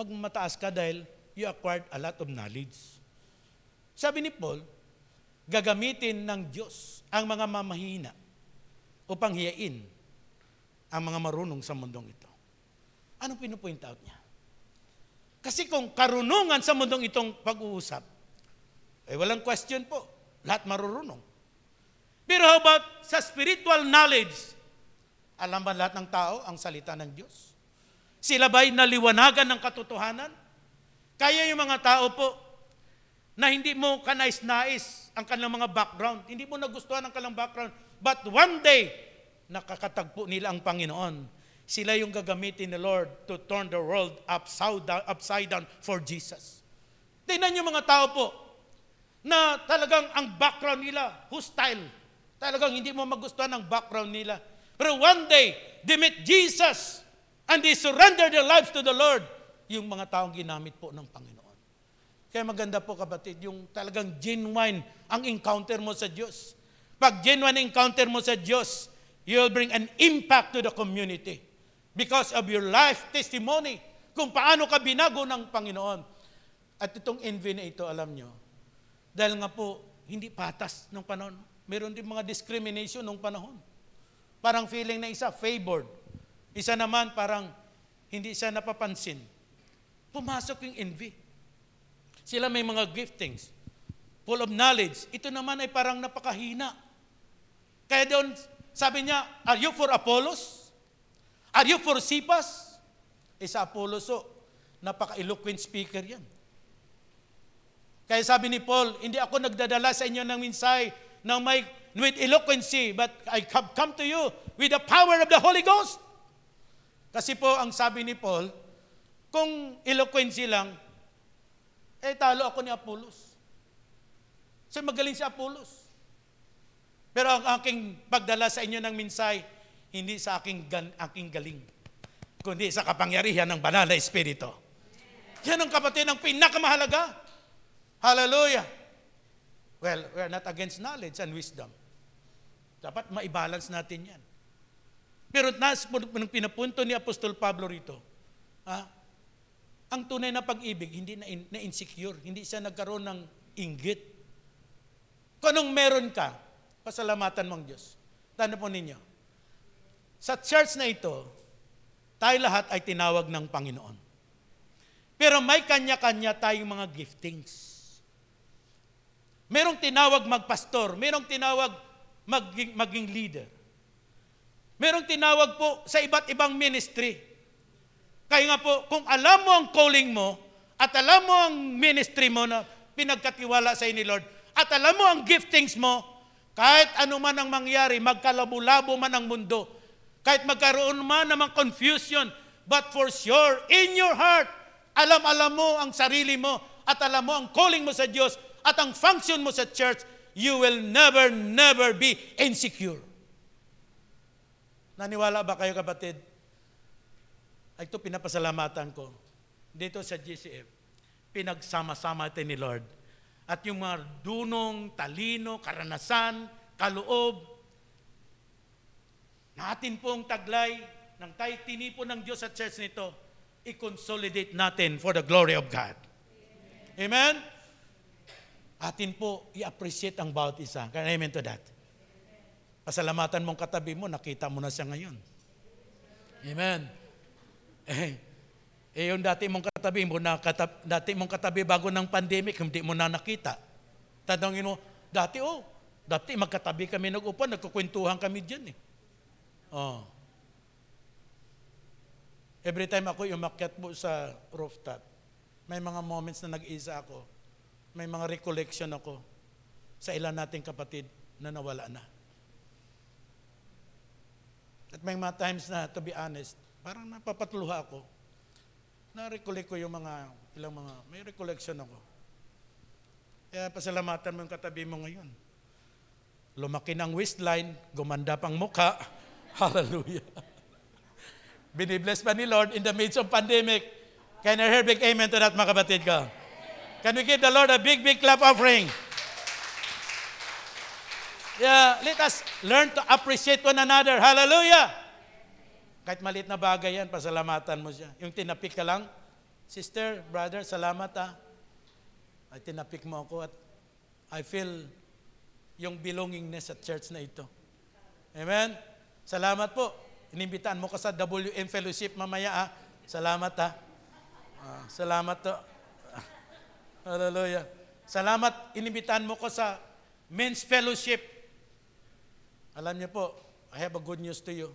magmataas ka dahil you acquired a lot of knowledge. Sabi ni Paul, gagamitin ng Diyos ang mga mamahina upang hiyain ang mga marunong sa mundong ito. Anong pinupoint out niya? Kasi kung karunungan sa mundong itong pag-uusap, eh walang question po. Lahat marurunong. Pero how about sa spiritual knowledge? Alam ba lahat ng tao ang salita ng Diyos? Sila ba'y naliwanagan ng katotohanan? Kaya yung mga tao po, na hindi mo kanais-nais ang kanilang mga background, hindi mo nagustuhan ang kanilang background, but one day, nakakatagpo nila ang Panginoon. Sila yung gagamitin ni Lord to turn the world upside down for Jesus. Tingnan yung mga tao po, na talagang ang background nila, hostile. Talagang hindi mo magustuhan ang background nila. Pero one day, they met Jesus and they surrendered their lives to the Lord. Yung mga taong ginamit po ng Panginoon. Kaya maganda po kapatid, yung talagang genuine ang encounter mo sa Diyos. Pag genuine encounter mo sa Diyos, you'll bring an impact to the community because of your life testimony, kung paano ka binago ng Panginoon. At itong envy na ito, alam nyo, dahil nga po, hindi patas nung panahon. Meron din mga discrimination nung panahon. Parang feeling na isa, favored. Isa naman, parang hindi siya napapansin. Pumasok yung envy. Sila may mga giftings, full of knowledge. Ito naman ay parang napakahina. Kaya doon, sabi niya, are you for Apollos? Are you for Sipas? Sa Apollos, napaka-eloquent speaker yan. Kaya sabi ni Paul, hindi ako nagdadala sa inyo ng minsay na may with eloquency, but I have come to you with the power of the Holy Ghost. Kasi po, ang sabi ni Paul, kung eloquency lang, talo ako ni Apollos. Kasi magaling si Apollos. Pero ang aking pagdala sa inyo ng minsay, hindi sa aking galing, kundi sa kapangyarihan ng banal na Espiritu. Yan ang kapatid, ang pinakamahalaga. Hallelujah! Well, we're not against knowledge and wisdom. Dapat maibalance natin yan. Pero pinapunto ni Apostol Pablo rito, ang tunay na pag-ibig, hindi na insecure, hindi siya nagkaroon ng inggit. Kung anong meron ka, pasalamatan mong Diyos. Tanda po ninyo, sa church na ito, tayo lahat ay tinawag ng Panginoon. Pero may kanya-kanya tayong mga giftings. Merong tinawag magpastor, merong tinawag maging leader. Merong tinawag po sa iba't ibang ministry. Kaya nga po, kung alam mo ang calling mo, at alam mo ang ministry mo na pinagkatiwala sa inyo, Lord, at alam mo ang giftings mo, kahit ano man ang mangyari, magkalabo-labo man ang mundo, kahit magkaroon man namang confusion, but for sure, in your heart, alam-alam mo ang sarili mo, at alam mo ang calling mo sa Diyos, at ang function mo sa church, you will never, never be insecure. Naniwala ba kayo kapatid? Ito pinapasalamatan ko. Dito sa GCF, pinagsama-sama ito ni Lord. At yung mga dunong, talino, karanasan, kaloob, natin pong taglay, ng tayo tinipo ng Diyos sa church nito, i-consolidate natin for the glory of God. Amen? Atin po, i-appreciate ang bawat isa. Can I amen to that? Pasalamatan mong katabi mo, nakita mo na siya ngayon. Amen? Yung dati mong katabi mo, dati mong katabi bago ng pandemic, hindi mo na nakita. Tanongin mo, dati magkatabi kami nag-upo, nagkukwentuhan kami dyan. Every time ako umakyat po sa rooftop, may mga moments na nag-isa ako, may mga recollection ako sa ilan nating kapatid na nawala na. At may mga times na, to be honest, parang napapatluha ako. Na-recollect ko yung may recollection ako. Kaya pasalamatan mo yung katabi mo ngayon. Lumaki ng waistline, gumanda pang mukha. Hallelujah. Binibless pa ni Lord in the midst of pandemic. Can you hear big amen to that, mga kapatid ka? Can we give the Lord a big, big clap offering? Yeah, let us learn to appreciate one another. Hallelujah. Kahit maliit na bagay yan, pasalamatan mo siya. Yung tinapik ka lang, sister, brother, salamat ay tinapik mo ako at I feel yung belongingness sa church na ito. Amen? Salamat po. Inimbitaan mo ka sa WM Fellowship mamaya Salamat salamat to. Hallelujah. Salamat, inimbitaan mo ko sa Men's Fellowship. Alam niyo po, I have a good news to you.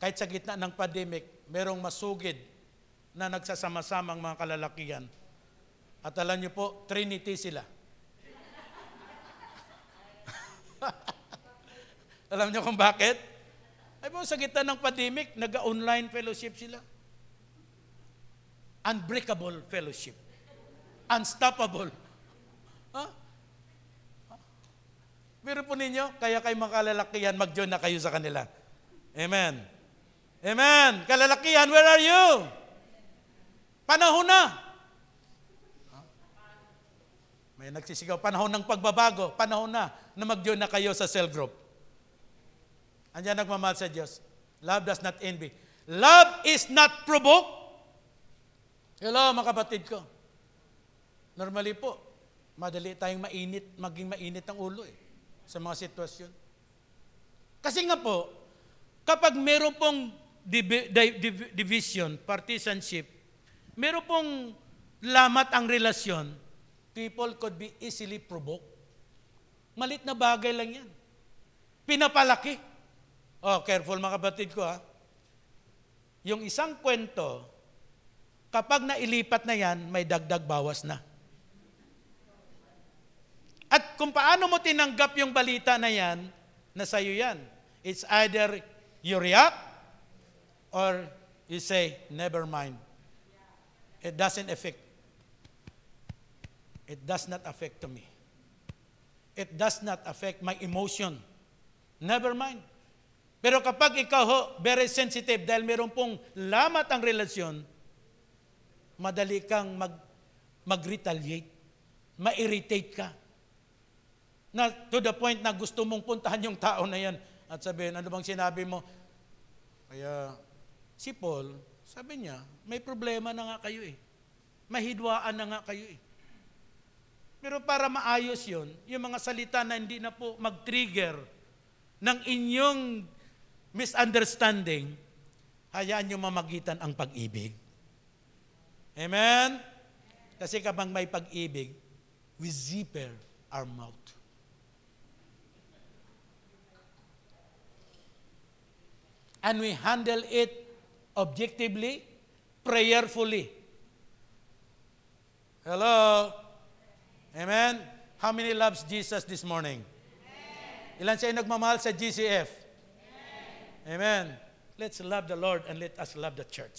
Kahit sa gitna ng pandemic, merong masugid na nagsasama-samang mga kalalakihan. At alam niyo po, Trinity sila. Alam niyo kung bakit? Ay po, sa gitna ng pandemic, nag-online fellowship sila. Unbreakable fellowship. Unstoppable. Pero po ninyo, kaya kayo mga kalalakihan, mag-join na kayo sa kanila. Amen. Amen. Kalalakihan, where are you? Panahon na. Huh? May nagsisigaw, panahon ng pagbabago, panahon na mag-join na kayo sa cell group. Andiyan nagmamahal sa Diyos. Love does not envy. Love is not provoked. Hello, mga kapatid ko. Normally po, madali tayong maging mainit ang ulo sa mga sitwasyon. Kasi nga po, kapag meron pong division, partisanship, meron pong lamat ang relasyon, people could be easily provoked. Malit na bagay lang yan. Pinapalaki. Oh, careful mga kapatid ko ha. Yung isang kwento, kapag nailipat na yan, may dagdag bawas na. At kung paano mo tinanggap yung balita na yan, nasa iyo yan. It's either you react or you say, never mind. It does not affect to me. It does not affect my emotion. Never mind. Pero kapag ikaw ho, very sensitive, dahil meron pong lamat ang relasyon, madali kang mag-retaliate, ma-irritate ka. Na to the point na gusto mong puntahan yung tao na yan at sabihin, ano bang sinabi mo? Kaya si Paul, sabi niya, may problema na nga kayo eh. Mahidwaan na nga kayo eh. Pero para maayos yun, yung mga salita na hindi na po mag-trigger ng inyong misunderstanding, hayaan nyo mamagitan ang pag-ibig. Amen? Kasi kapag may pag-ibig, we zipper our mouth. And we handle it objectively, prayerfully. Hello? Amen? How many loves Jesus this morning? Amen. Ilan sa'yo nagmamahal sa GCF? Amen. Let's love the Lord and let us love the church.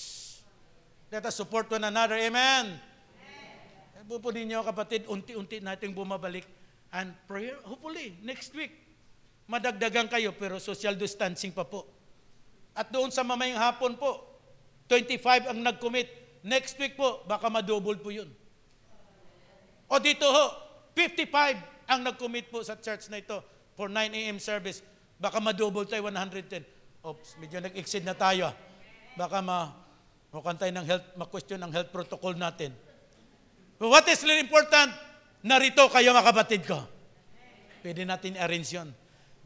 Let us support one another. Amen. Amen. Pupunin niyo, kapatid, unti-unti nating bumabalik. And prayer, hopefully, next week, madagdagan kayo, pero social distancing pa po. At doon sa mamayang hapon po, 25 ang nag-commit. Next week po, baka madouble po yun. O dito ho, 55 ang nag-commit po sa church na ito for 9 a.m. service. Baka madouble tayo, 110. Oops, medyo nag-exceed na tayo. Baka mukhang tayo ng health, ma-question ang health protocol natin. But what is really important, narito kayo mga kapatid ko. Pwede natin arrange yun.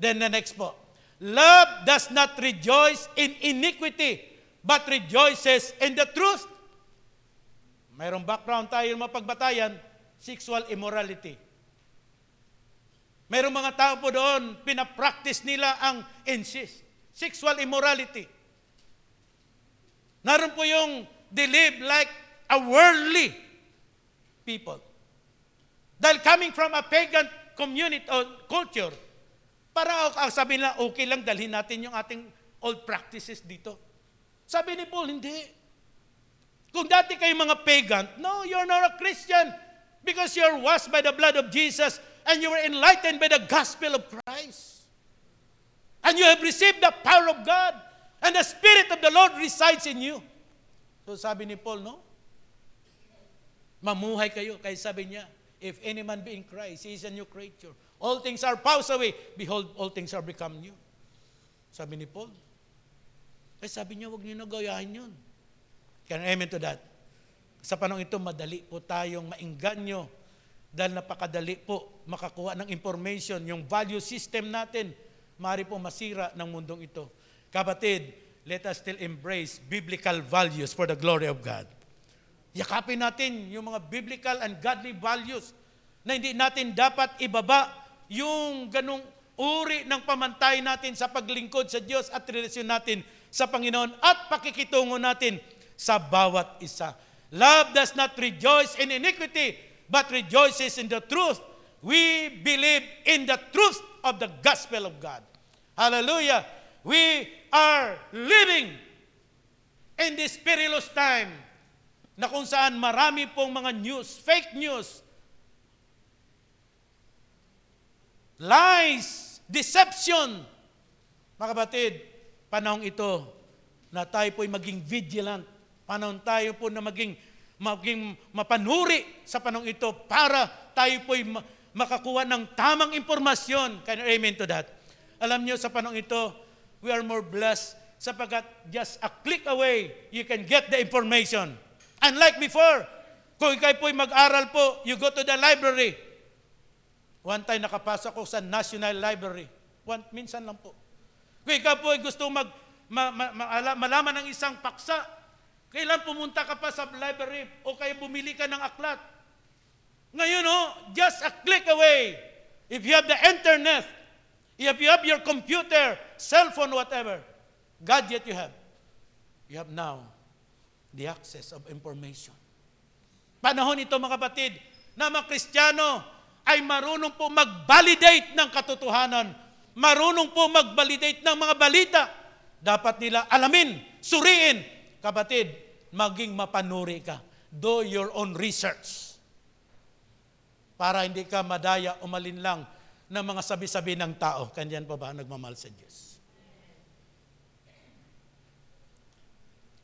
Then the next po, love does not rejoice in iniquity, but rejoices in the truth. Mayroong background tayo yung mapagbatayan, sexual immorality. Mayroong mga tao po doon, pinapractice nila ang incest, sexual immorality. Naroon po yung they live like a worldly people. Dahil coming from a pagan community or culture, para sabihin lang, okay lang, dalhin natin yung ating old practices dito. Sabi ni Paul, hindi. Kung dati kayo mga pagan, no, you're not a Christian because you're washed by the blood of Jesus and you were enlightened by the gospel of Christ. And you have received the power of God. And the Spirit of the Lord resides in you. So sabi ni Paul, no? Mamuhay kayo. Kaya sabi niya, if any man be in Christ, he is a new creature. All things are passed away. Behold, all things are become new. Sabi ni Paul. Kaya sabi niya, huwag niyo na gayahin yun. Can I amen to that? Sa panahon ito, madali po tayong mainganyo dahil napakadali po makakuha ng information. Yung value system natin, maaari po masira ng mundong ito. Kapatid, let us still embrace biblical values for the glory of God. Yakapin natin yung mga biblical and godly values na hindi natin dapat ibaba yung ganung uri ng pamantay natin sa paglingkod sa Diyos at relasyon natin sa Panginoon at pakikitungo natin sa bawat isa. Love does not rejoice in iniquity, but rejoices in the truth. We believe in the truth of the gospel of God. Hallelujah! We are living in this perilous time na kung saan marami pong mga news, fake news. lies, deception. Mga kapatid, panahon ito na tayo po'y maging vigilant. Panahon tayo po na maging mapanuri sa panahon ito para tayo po'y makakuha ng tamang impormasyon. Can you amen to that? Alam niyo, sa panahon ito, we are more blessed sapagkat just a click away, you can get the information. Unlike before, kung kayo po'y mag-aral po, you go to the library. One time nakapasok ko sa National Library. Minsan lang po. Kung ikaw po ay gusto malaman ng isang paksa, kailan pumunta ka pa sa library o kaya bumili ka ng aklat. Ngayon, just a click away. If you have the internet, if you have your computer, cellphone, whatever, gadget you have now the access of information. Panahon ito, mga kapatid, na mga Kristiyano ay marunong po mag-validate ng katotohanan. Marunong po mag-validate ng mga balita. Dapat nila alamin, suriin. Kapatid, maging mapanuri ka. Do your own research. Para hindi ka madaya o malinlang ng mga sabi-sabi ng tao. Kanyan pa ba nagmamahal sa Diyos?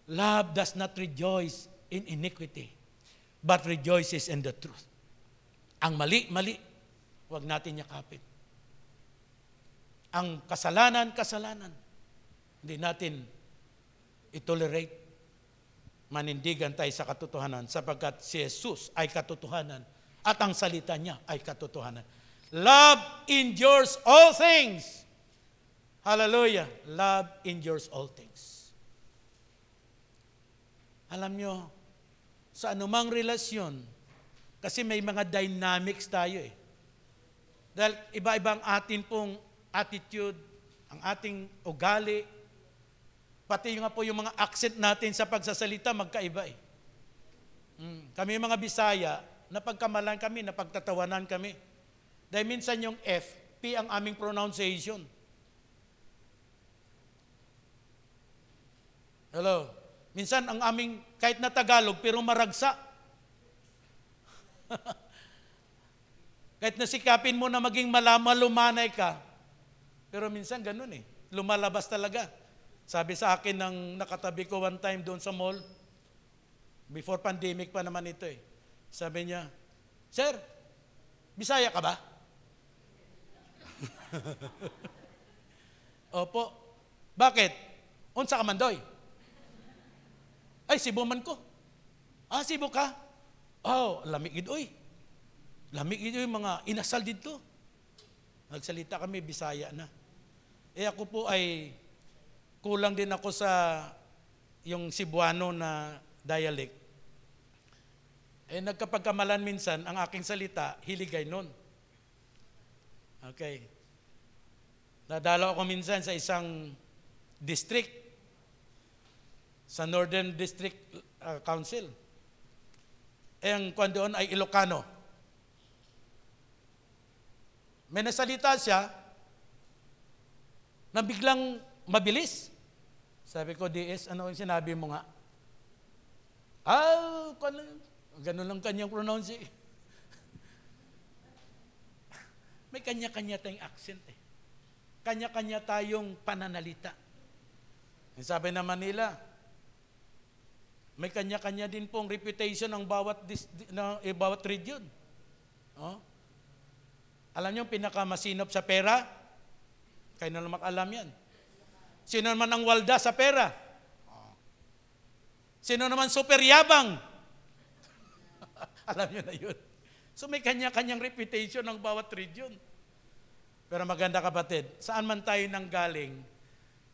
Love does not rejoice in iniquity, but rejoices in the truth. Ang mali, huwag natin yakapin. Ang kasalanan, hindi natin itolerate. Manindigan tayo sa katotohanan sapagkat si Jesus ay katotohanan at ang salita niya ay katotohanan. Love endures all things. Hallelujah. Love endures all things. Alam nyo, sa anumang relasyon, kasi may mga dynamics tayo eh. Dahil iba-ibang atin pong attitude, ang ating ugali, pati nga po yung mga accent natin sa pagsasalita magkaiba eh. Kami yung mga Bisaya, napagkamalan kami, napagtatawanan kami. Dahil minsan yung F, P ang aming pronunciation. Hello? Minsan ang aming, kahit na Tagalog, pero maragsak. Kahit nasikapin mo na maging malumanay ka, pero minsan ganun eh, lumalabas talaga. Sabi sa akin ng nakatabi ko one time doon sa mall, before pandemic pa naman ito eh, sabi niya, "Sir, Bisaya ka ba?" "Opo." "Bakit? Unsa ka man doy?" "Ay, Cebu man ko." "Ah, Cebu ka? Oh, lamig idoy. Lamig idoy mga inasal dito." Nagsalita kami, Bisaya na. Eh ako po ay kulang din ako sa yung Cebuano na dialect. Eh nagkapagkamalan minsan ang aking salita, Hiligaynon. Okay. Nadalaw ako minsan sa isang district, sa Northern District Council. Ang kwan doon ay Ilocano. May nasalita siya na biglang mabilis. Sabi ko, "DS, ano yung sinabi mo nga?" "Ah, ganun lang kanyang pronounce eh." May kanya-kanya tayong accent eh. Kanya-kanya tayong pananalita. Sabi naman nila, may kanya-kanya din pong reputation ng bawat region. Oh? Alam niyo, pinakamasinop sa pera? Kayo na lang makalam yan. Sino naman ang walda sa pera? Sino naman super yabang? Alam niyo na yun. So may kanya-kanyang reputation ng bawat region. Pero maganda kapatid, saan man tayo nanggaling,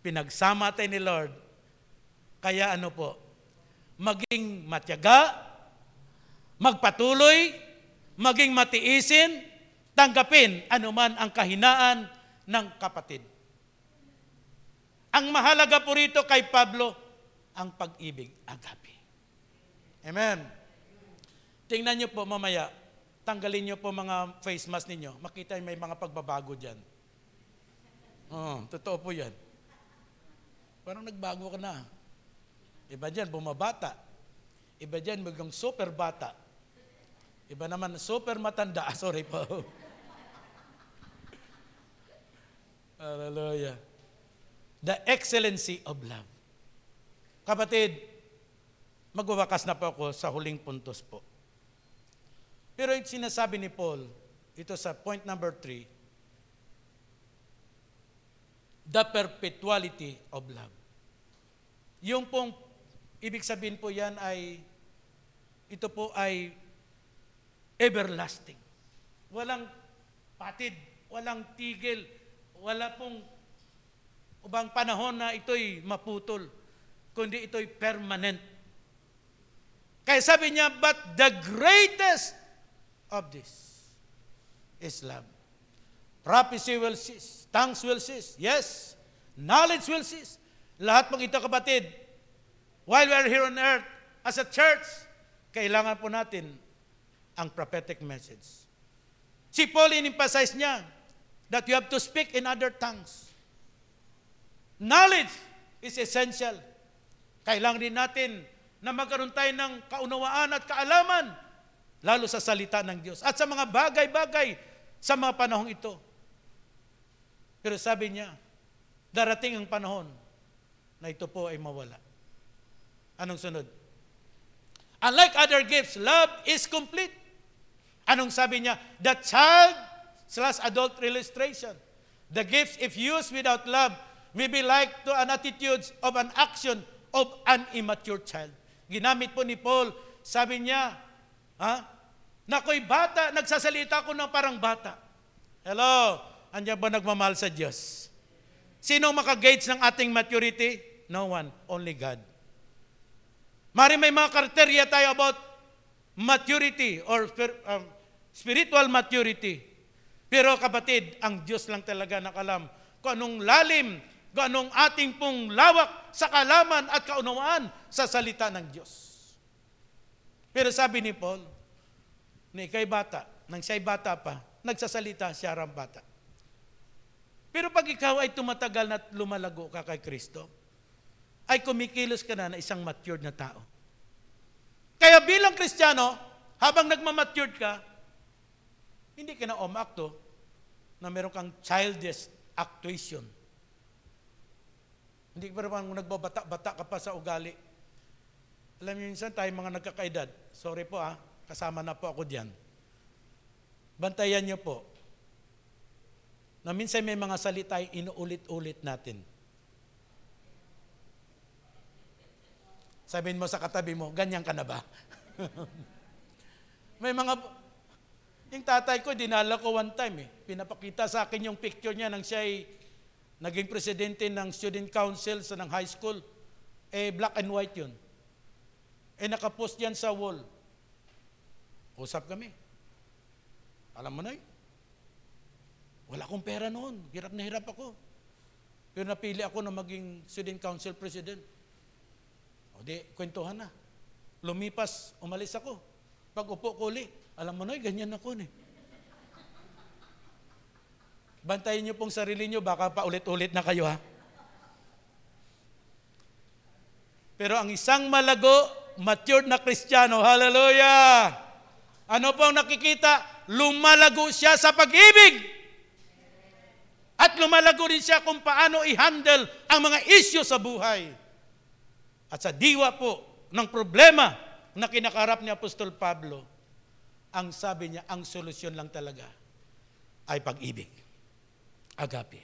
pinagsama tayo ni Lord. Kaya ano po, maging matyaga, magpatuloy, maging matiisin, tanggapin anuman ang kahinaan ng kapatid. Ang mahalaga po rito kay Pablo, ang pag-ibig, agape. Amen. Tingnan niyo po mamaya, tanggalin niyo po mga face mask ninyo, makita may mga pagbabago dyan. Totoo po yan. Parang nagbago ka na. Iba dyan, bumabata. Iba dyan, maging super bata. Iba naman, super matanda. Sorry po. Hallelujah. The excellency of love. Kapatid, magwawakas na po ako sa huling puntos po. Pero yung sinasabi ni Paul, ito sa point number 3, the perpetuality of love. Yung pong, ibig sabihin po yan ay, ito po ay everlasting. Walang patid, walang tigil, wala pong ubang panahon na ito'y maputol, kundi ito'y permanent. Kaya sabi niya, but the greatest of this is love. Prophecy will cease. Tongues will cease. Yes. Knowledge will cease. Lahat pong ito, kapatid, while we are here on earth, as a church, kailangan po natin ang prophetic message. Si Paul in-emphasize niya that you have to speak in other tongues. Knowledge is essential. Kailangan din natin na magkaroon tayo ng kaunawaan at kaalaman, lalo sa salita ng Diyos at sa mga bagay-bagay sa mga panahong ito. Pero sabi niya, darating ang panahon na ito po ay mawala. Anong sunod? Unlike other gifts, love is complete. Anong sabi niya? The child/adult illustration. The gifts, if used without love, may be like to an attitude of an action of an immature child. Ginamit po ni Paul, sabi niya, na ako'y bata, nagsasalita ko ng parang bata. Hello, andiyan ba nagmamahal sa Diyos? Sino makagauge ng ating maturity? No one, only God. Mari may mga kriteria tayo about maturity or spiritual maturity. Pero kapatid, ang Diyos lang talaga nakalam kung anong lalim, ganong ating pong lawak sa kalaman at kaunawaan sa salita ng Diyos. Pero sabi ni Paul, na ikay bata, nang siya'y bata pa, nagsasalita siya ram bata. Pero pag ikaw ay tumatagal na lumalago ka kay Kristo, ay kumikilos ka na isang matured na tao. Kaya bilang Kristiyano, habang nagmamatured ka, hindi ka na umakto na meron kang childish actuation. Hindi pa naman nagbabata-bata ka pa sa ugali. Alam niyo, minsan tayo mga nagkakaedad. Sorry po kasama na po ako diyan. Bantayan niyo po na minsan may mga salita ay inuulit-ulit natin. Sabihin mo sa katabi mo, ganyan ka na ba? May mga, yung tatay ko, dinala ko one time. Pinapakita sa akin yung picture niya nang siya ay naging presidente ng student council sa ng high school. Black and white yun. Nakapost yan sa wall. Usap kami. Alam mo na yun. Wala akong pera noon. Hirap na hirap ako. Pero napili ako na maging student council president. O di, kwentuhan na. Lumipas, umalis ako. Pag upo ko ulit, alam mo na yun, ganyan ako na. Bantayin niyo pong sarili niyo, baka pa ulit-ulit na kayo . Pero ang isang malago, matured na Kristiyano, hallelujah! Ano pong nakikita? Lumalago siya sa pag-ibig. At lumalago rin siya kung paano i-handle ang mga isyu sa buhay. At sa diwa po ng problema na kinakarap ni Apostol Pablo, ang sabi niya, ang solusyon lang talaga ay pag-ibig. Agape.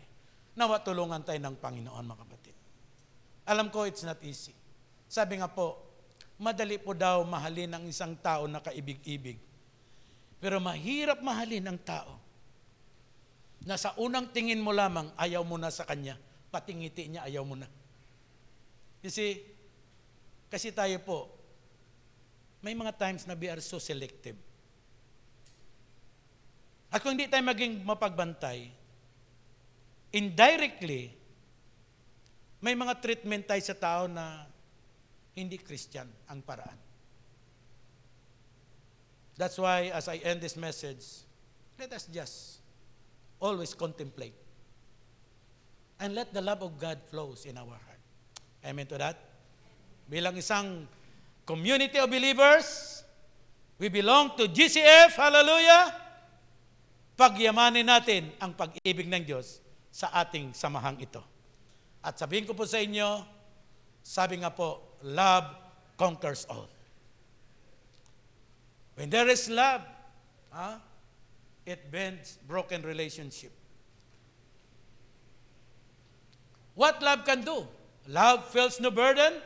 Nawa tulungan tayo ng Panginoon, mga kapatid. Alam ko, it's not easy. Sabi nga po, madali po daw mahalin ang isang tao na kaibig-ibig. Pero mahirap mahalin ang tao na sa unang tingin mo lamang, ayaw mo na sa kanya. Patingiti niya, ayaw mo na. You see, kasi tayo po, may mga times na we are so selective. At kung hindi tayo maging mapagbantay, indirectly, may mga treatment tayo sa tao na hindi Christian ang paraan. That's why as I end this message, let us just always contemplate and let the love of God flows in our heart. Amen to that? Bilang isang community of believers, we belong to GCF, hallelujah! Pagyamanin natin ang pag-ibig ng Diyos sa ating samahang ito. At sabihin ko po sa inyo, sabi nga po, love conquers all. When there is love, it bends broken relationship. What love can do? Love feels no burden,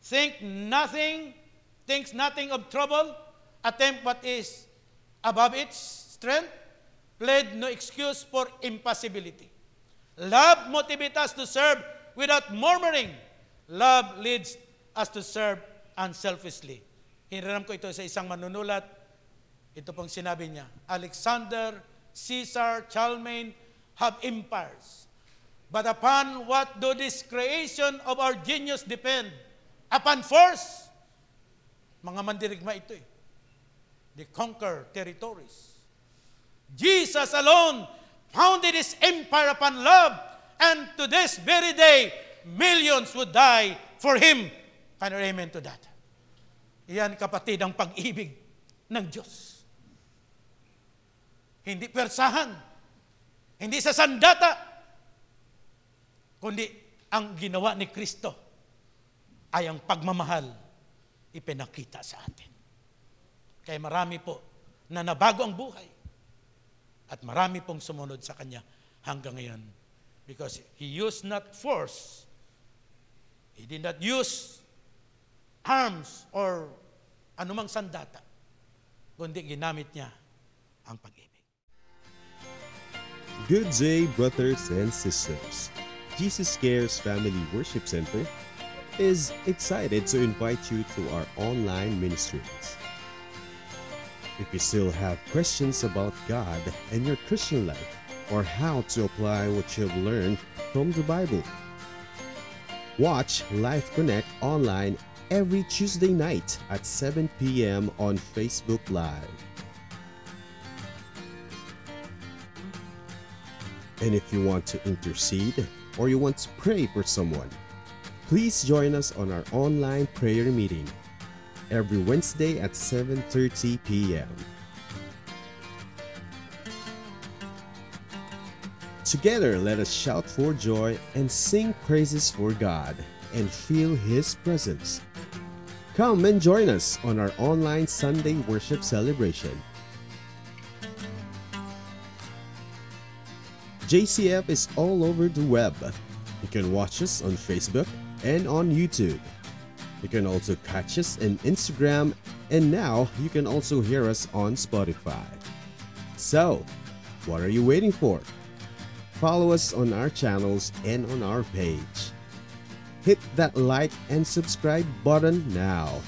thinks nothing of trouble, attempt what is above its strength, plead no excuse for impossibility. Love motivates us to serve without murmuring. Love leads us to serve unselfishly. Hiniram ko ito sa isang manunulat. Ito pong sinabi niya, Alexander, Caesar, Charlemagne have empires. But upon what do this creation of our genius depend? Upon force? Mga mandirigma ito eh. They conquer territories. Jesus alone founded his empire upon love, and to this very day, millions would die for him. Can you amen to that? Iyan kapatid ang pag-ibig ng Diyos. Hindi persahan, hindi sa sandata, kundi ang ginawa ni Kristo ay ang pagmamahal ipinakita sa atin. Kaya marami po na nabago ang buhay at marami pong sumunod sa Kanya hanggang ngayon. Because He used not force. He did not use arms or anumang sandata, kundi ginamit niya ang pag-ibig. Good day, brothers and sisters. Jesus Cares Family Worship Center is excited to invite you to our online ministries. If you still have questions about God and your Christian life, or how to apply what you have learned from the Bible, watch Life Connect online every Tuesday night at 7 p.m. on Facebook Live. And if you want to intercede, or you want to pray for someone, please join us on our online prayer meeting every Wednesday at 7:30 p.m. Together, let us shout for joy and sing praises for God and feel His presence. Come and join us on our online Sunday worship celebration. GCF is all over the web. You can watch us on Facebook and on YouTube. You can also catch us on Instagram, and now you can also hear us on Spotify. So, what are you waiting for? Follow us on our channels and on our page. Hit that like and subscribe button now.